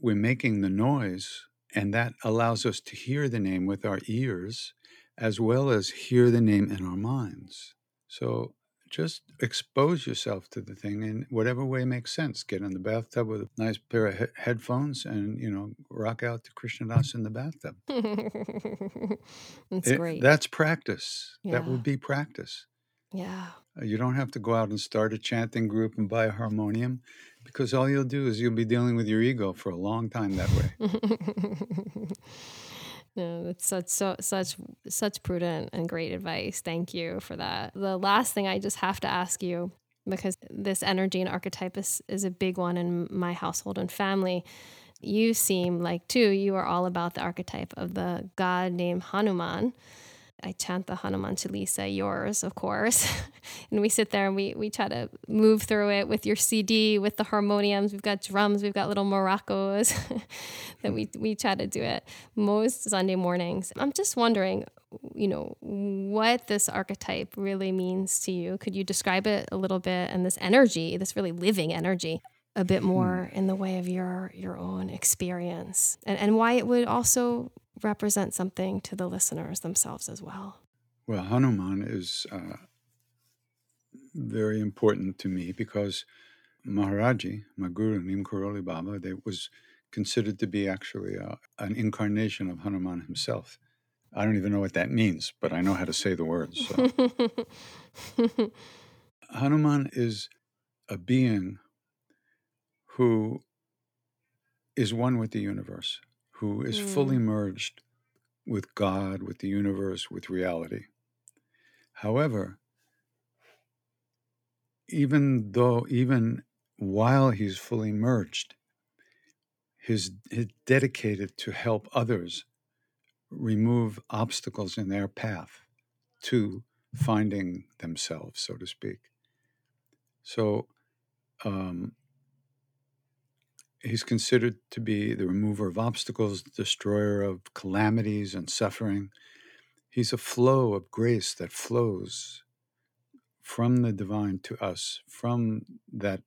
we're making the noise, and that allows us to hear the name with our ears as well as hear the name in our minds. So just expose yourself to the thing in whatever way makes sense. Get in the bathtub with a nice pair of he- headphones and, you know, rock out to Krishna Das in the bathtub. That's it, great. That's practice. Yeah. That would be practice. Yeah. You don't have to go out and start a chanting group and buy a harmonium, because all you'll do is you'll be dealing with your ego for a long time that way. No, that's such so, such such prudent and great advice. Thank you for that. The last thing I just have to ask you, because this energy and archetype is, is a big one in my household and family. You seem like, too, you are all about the archetype of the god named Hanuman. I chant the Hanuman Chalisa, yours, of course. And we sit there and we, we try to move through it with your C D, with the harmoniums. We've got drums, we've got little maracas that we, we try to do it most Sunday mornings. I'm just wondering, you know, what this archetype really means to you. Could you describe it a little bit, and this energy, this really living energy, a bit more in the way of your, your own experience, and, and why it would also represent something to the listeners themselves as well? Well, Hanuman is uh, very important to me because Maharaji, my guru, Neem Karoli Baba, they was considered to be actually a, an incarnation of Hanuman himself. I don't even know what that means, but I know how to say the words. So. Hanuman is a being who is one with the universe, who is mm. fully merged with God, with the universe, with reality. However, even though, even while he's fully merged, he's, he's dedicated to help others remove obstacles in their path to finding themselves, so to speak. So um, he's considered to be the remover of obstacles, the destroyer of calamities and suffering. He's a flow of grace that flows from the divine to us, from that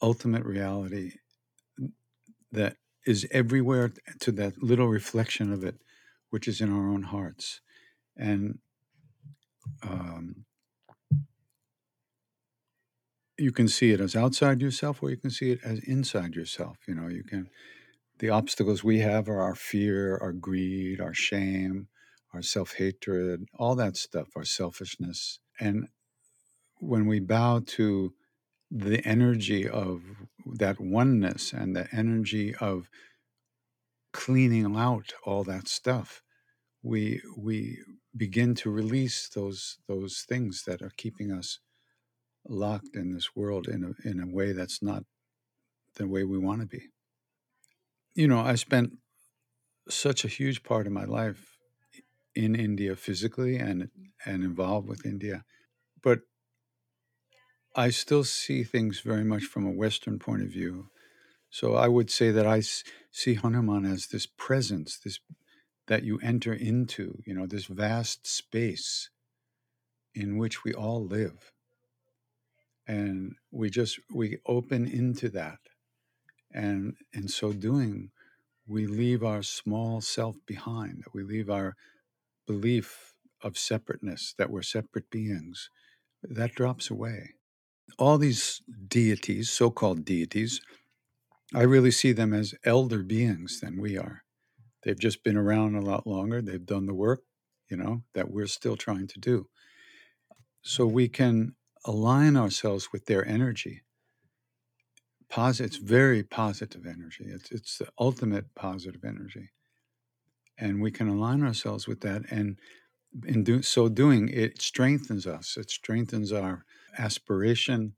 ultimate reality that is everywhere to that little reflection of it, which is in our own hearts. And um, you can see it as outside yourself, or you can see it as inside yourself. You know, you can, the obstacles we have are our fear, our greed, our shame, our self-hatred, all that stuff, our selfishness. And when we bow to the energy of that oneness and the energy of cleaning out all that stuff, we we begin to release those those things that are keeping us locked in this world in a, in a way that's not the way we want to be. You know, I spent such a huge part of my life in India physically and and involved with India, but I still see things very much from a Western point of view. So I would say that I see Hanuman as this presence, this that you enter into, you know, this vast space in which we all live. And we just, we open into that. And in so doing, we leave our small self behind. We leave our belief of separateness, that we're separate beings. That drops away. All these deities, so-called deities, I really see them as elder beings than we are. They've just been around a lot longer. They've done the work, you know, that we're still trying to do. So we can align ourselves with their energy. Pos- it's very positive energy. It's, it's the ultimate positive energy. And we can align ourselves with that. And in do- so doing, it strengthens us. It strengthens our aspiration,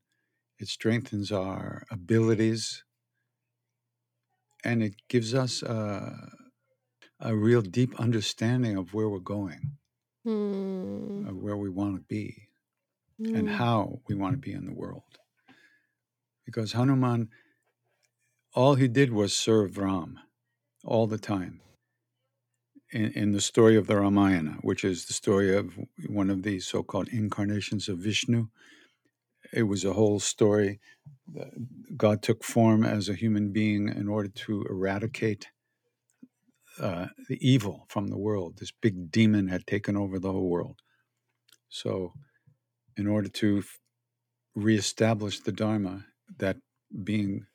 it strengthens our abilities, and it gives us a, a real deep understanding of where we're going, mm. of where we want to be, mm. and how we want to be in the world. Because Hanuman, all he did was serve Ram all the time. In, in the story of the Ramayana, which is the story of one of the so-called incarnations of Vishnu, it was a whole story. God took form as a human being in order to eradicate uh, the evil from the world. This big demon had taken over the whole world. So in order to reestablish the Dharma, that being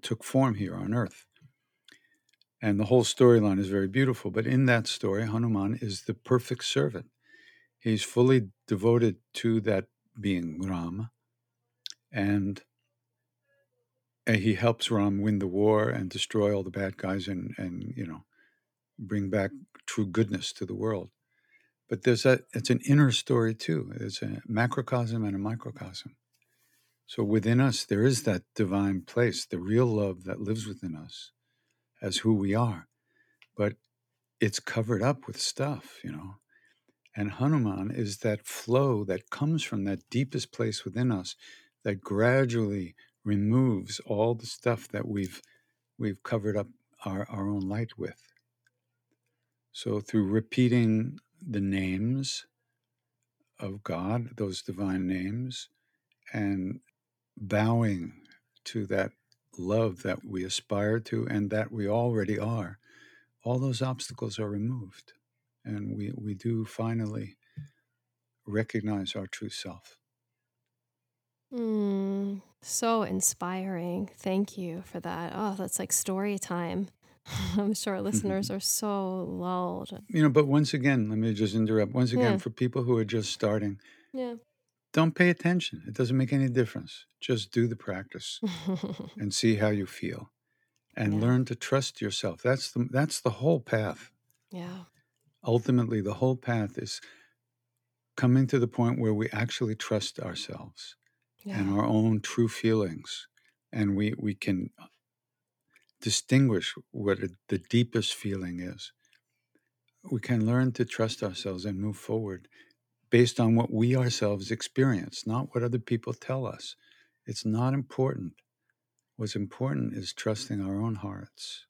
took form here on earth. And the whole storyline is very beautiful. But in that story, Hanuman is the perfect servant. He's fully devoted to that being, Ram. And he helps Ram win the war and destroy all the bad guys and, and you know, bring back true goodness to the world. But there's a, it's an inner story too. It's a macrocosm and a microcosm. So within us, there is that divine place, the real love that lives within us as who we are. But it's covered up with stuff, you know. And Hanuman is that flow that comes from that deepest place within us that gradually removes all the stuff that we've we've covered up our, our own light with. So through repeating the names of God, those divine names, and bowing to that love that we aspire to and that we already are, all those obstacles are removed. And we, we do finally recognize our true self. Mm, so inspiring. Thank you for that. Oh, that's like story time. I'm sure listeners mm-hmm. are so lulled. You know, but once again, let me just interrupt. Once again, yeah. for people who are just starting, yeah. don't pay attention. It doesn't make any difference. Just do the practice and see how you feel and yeah. learn to trust yourself. That's the, that's the whole path. Yeah. Ultimately, the whole path is coming to the point where we actually trust ourselves yeah. and our own true feelings. And we, we can distinguish what a, the deepest feeling is. We can learn to trust ourselves and move forward based on what we ourselves experience, not what other people tell us. It's not important. What's important is trusting our own hearts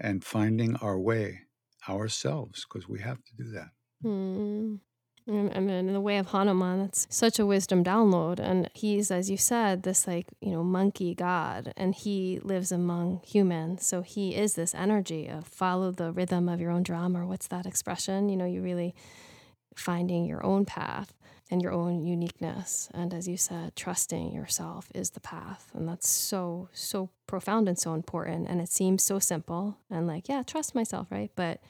and finding our way ourselves, because we have to do that. Mm. And in the way of Hanuman, that's such a wisdom download. And he's, as you said, this like, you know, monkey god, and he lives among humans. So he is this energy of follow the rhythm of your own drum, or what's that expression? You know, you really finding your own path and your own uniqueness. And as you said, trusting yourself is the path. And that's so, so profound and so important. And it seems so simple and like, yeah, trust myself, right? But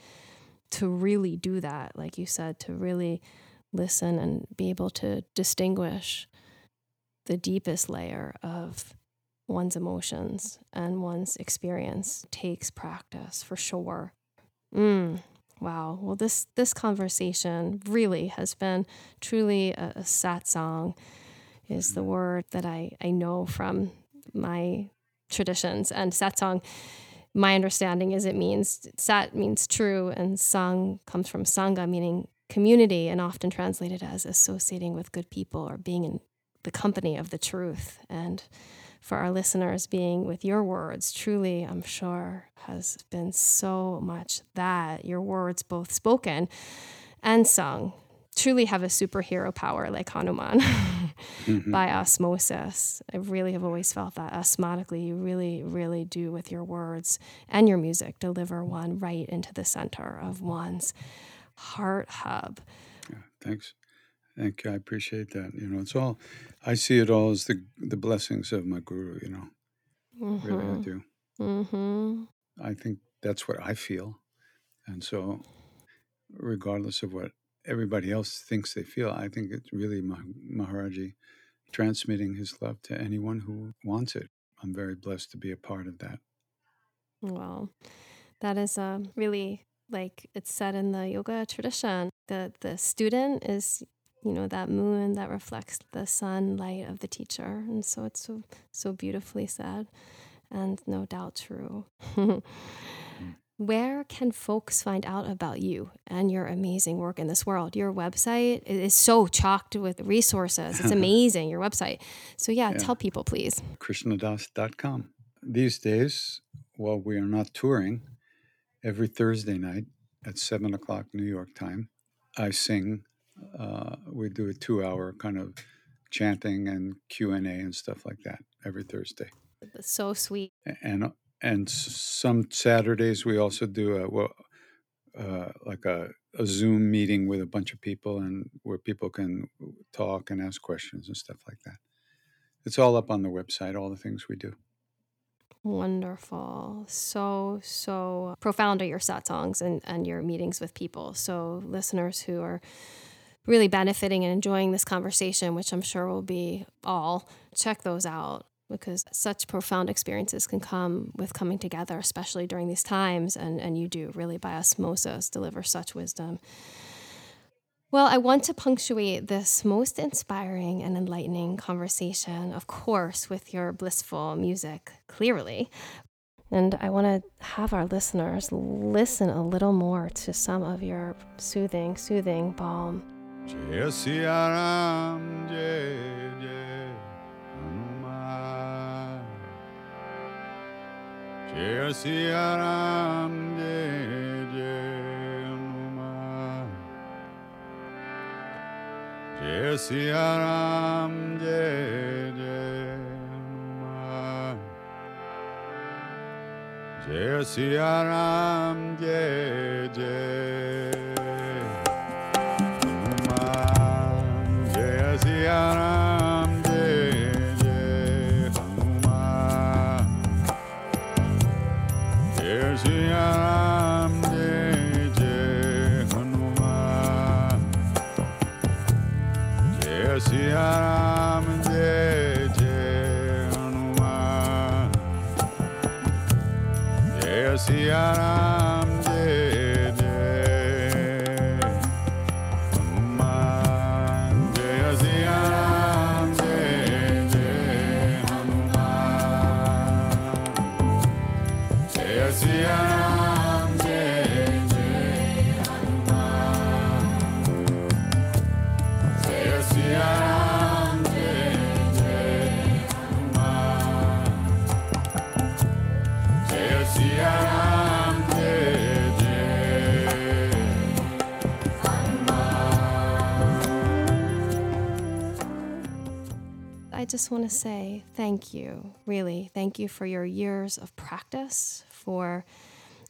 to really do that, like you said, to really listen and be able to distinguish the deepest layer of one's emotions and one's experience takes practice for sure. Mm. Wow. Well, this, this conversation really has been truly a, a satsang is the word that I, I know from my traditions. And satsang, my understanding is it means, sat means true, and sang comes from sangha, meaning community, and often translated as associating with good people or being in the company of the truth. And for our listeners, being with your words truly, I'm sure, has been so much that your words, both spoken and sung, truly have a superhero power like Hanuman mm-hmm. by osmosis. I really have always felt that osmotically, you really, really do with your words and your music deliver one right into the center of one's heart hub. Yeah, thanks. Thank you. I appreciate that. You know, it's all, I see it all as the the blessings of my guru, you know, mm-hmm. really I do. Mm-hmm. I think that's what I feel. And so regardless of what everybody else thinks they feel, I think it's really Mah- Maharaji transmitting his love to anyone who wants it. I'm very blessed to be a part of that. Well, that is a really, like it's said in the yoga tradition, that the student is, you know, that moon that reflects the sunlight of the teacher. And so it's so, so beautifully said and no doubt true. Where can folks find out about you and your amazing work in this world? Your website is so chocked with resources. It's amazing, your website. So yeah, yeah, tell people, please. Krishnadas dot com. These days, while we are not touring, every Thursday night at seven o'clock New York time, I sing. Uh, we do a two-hour kind of chanting and Q and A and stuff like that every Thursday. That's so sweet. And and some Saturdays we also do a well, uh, like a, a Zoom meeting with a bunch of people, and where people can talk and ask questions and stuff like that. It's all up on the website, all the things we do. Wonderful. So, so profound are your satsangs and, and your meetings with people. So listeners who are really benefiting and enjoying this conversation, which I'm sure will be all, check those out, because such profound experiences can come with coming together, especially during these times. And, and you do really by osmosis deliver such wisdom. Well, I want to punctuate this most inspiring and enlightening conversation, of course, with your blissful music, clearly. And I want to have our listeners listen a little more to some of your soothing, soothing balm. Jai Ram, Jai Jai Hanuman. Jai Ram, Jai Jai. Jai Ram, Jai Jai Hanuman. Jai Ram, Jai Jai Hanuman. Jai Ram, Jai Jai Hanuman. Jai Ram, Jai. Jai Ram, Jai Jai Hanuman. Jai Ram, Jai Jai Hanuman. Jai Ram, Jai Jai Hanuman. Jai Ram. I just want to say thank you, really. Thank you for your years of practice, for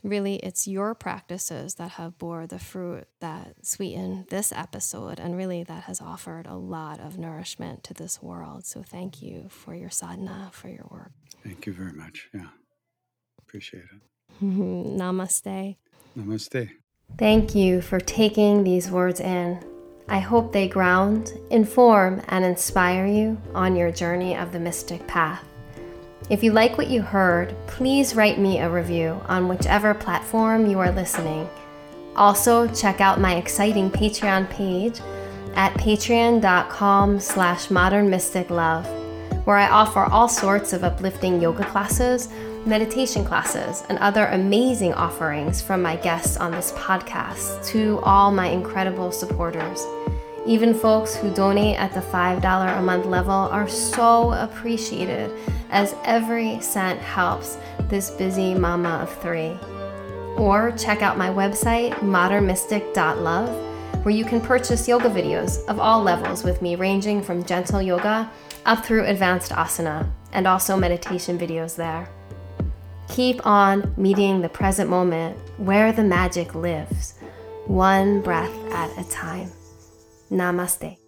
really it's your practices that have bore the fruit that sweetened this episode, and really that has offered a lot of nourishment to this world. So thank you for your sadhana, for your work. Thank you very much. Yeah, appreciate it. Namaste. Namaste. Thank you for taking these words in. I hope they ground, inform, and inspire you on your journey of the mystic path. If you like what you heard, please write me a review on whichever platform you are listening. Also, check out my exciting Patreon page at patreon.com slash modernmysticlove, where I offer all sorts of uplifting yoga classes, meditation classes, and other amazing offerings from my guests on this podcast to all my incredible supporters. Even folks who donate at the five dollars a month level are so appreciated, as every cent helps this busy mama of three. Or check out my website, modernmystic dot love, where you can purchase yoga videos of all levels with me, ranging from gentle yoga up through advanced asana, and also meditation videos there. Keep on meeting the present moment where the magic lives, one breath at a time. Namaste.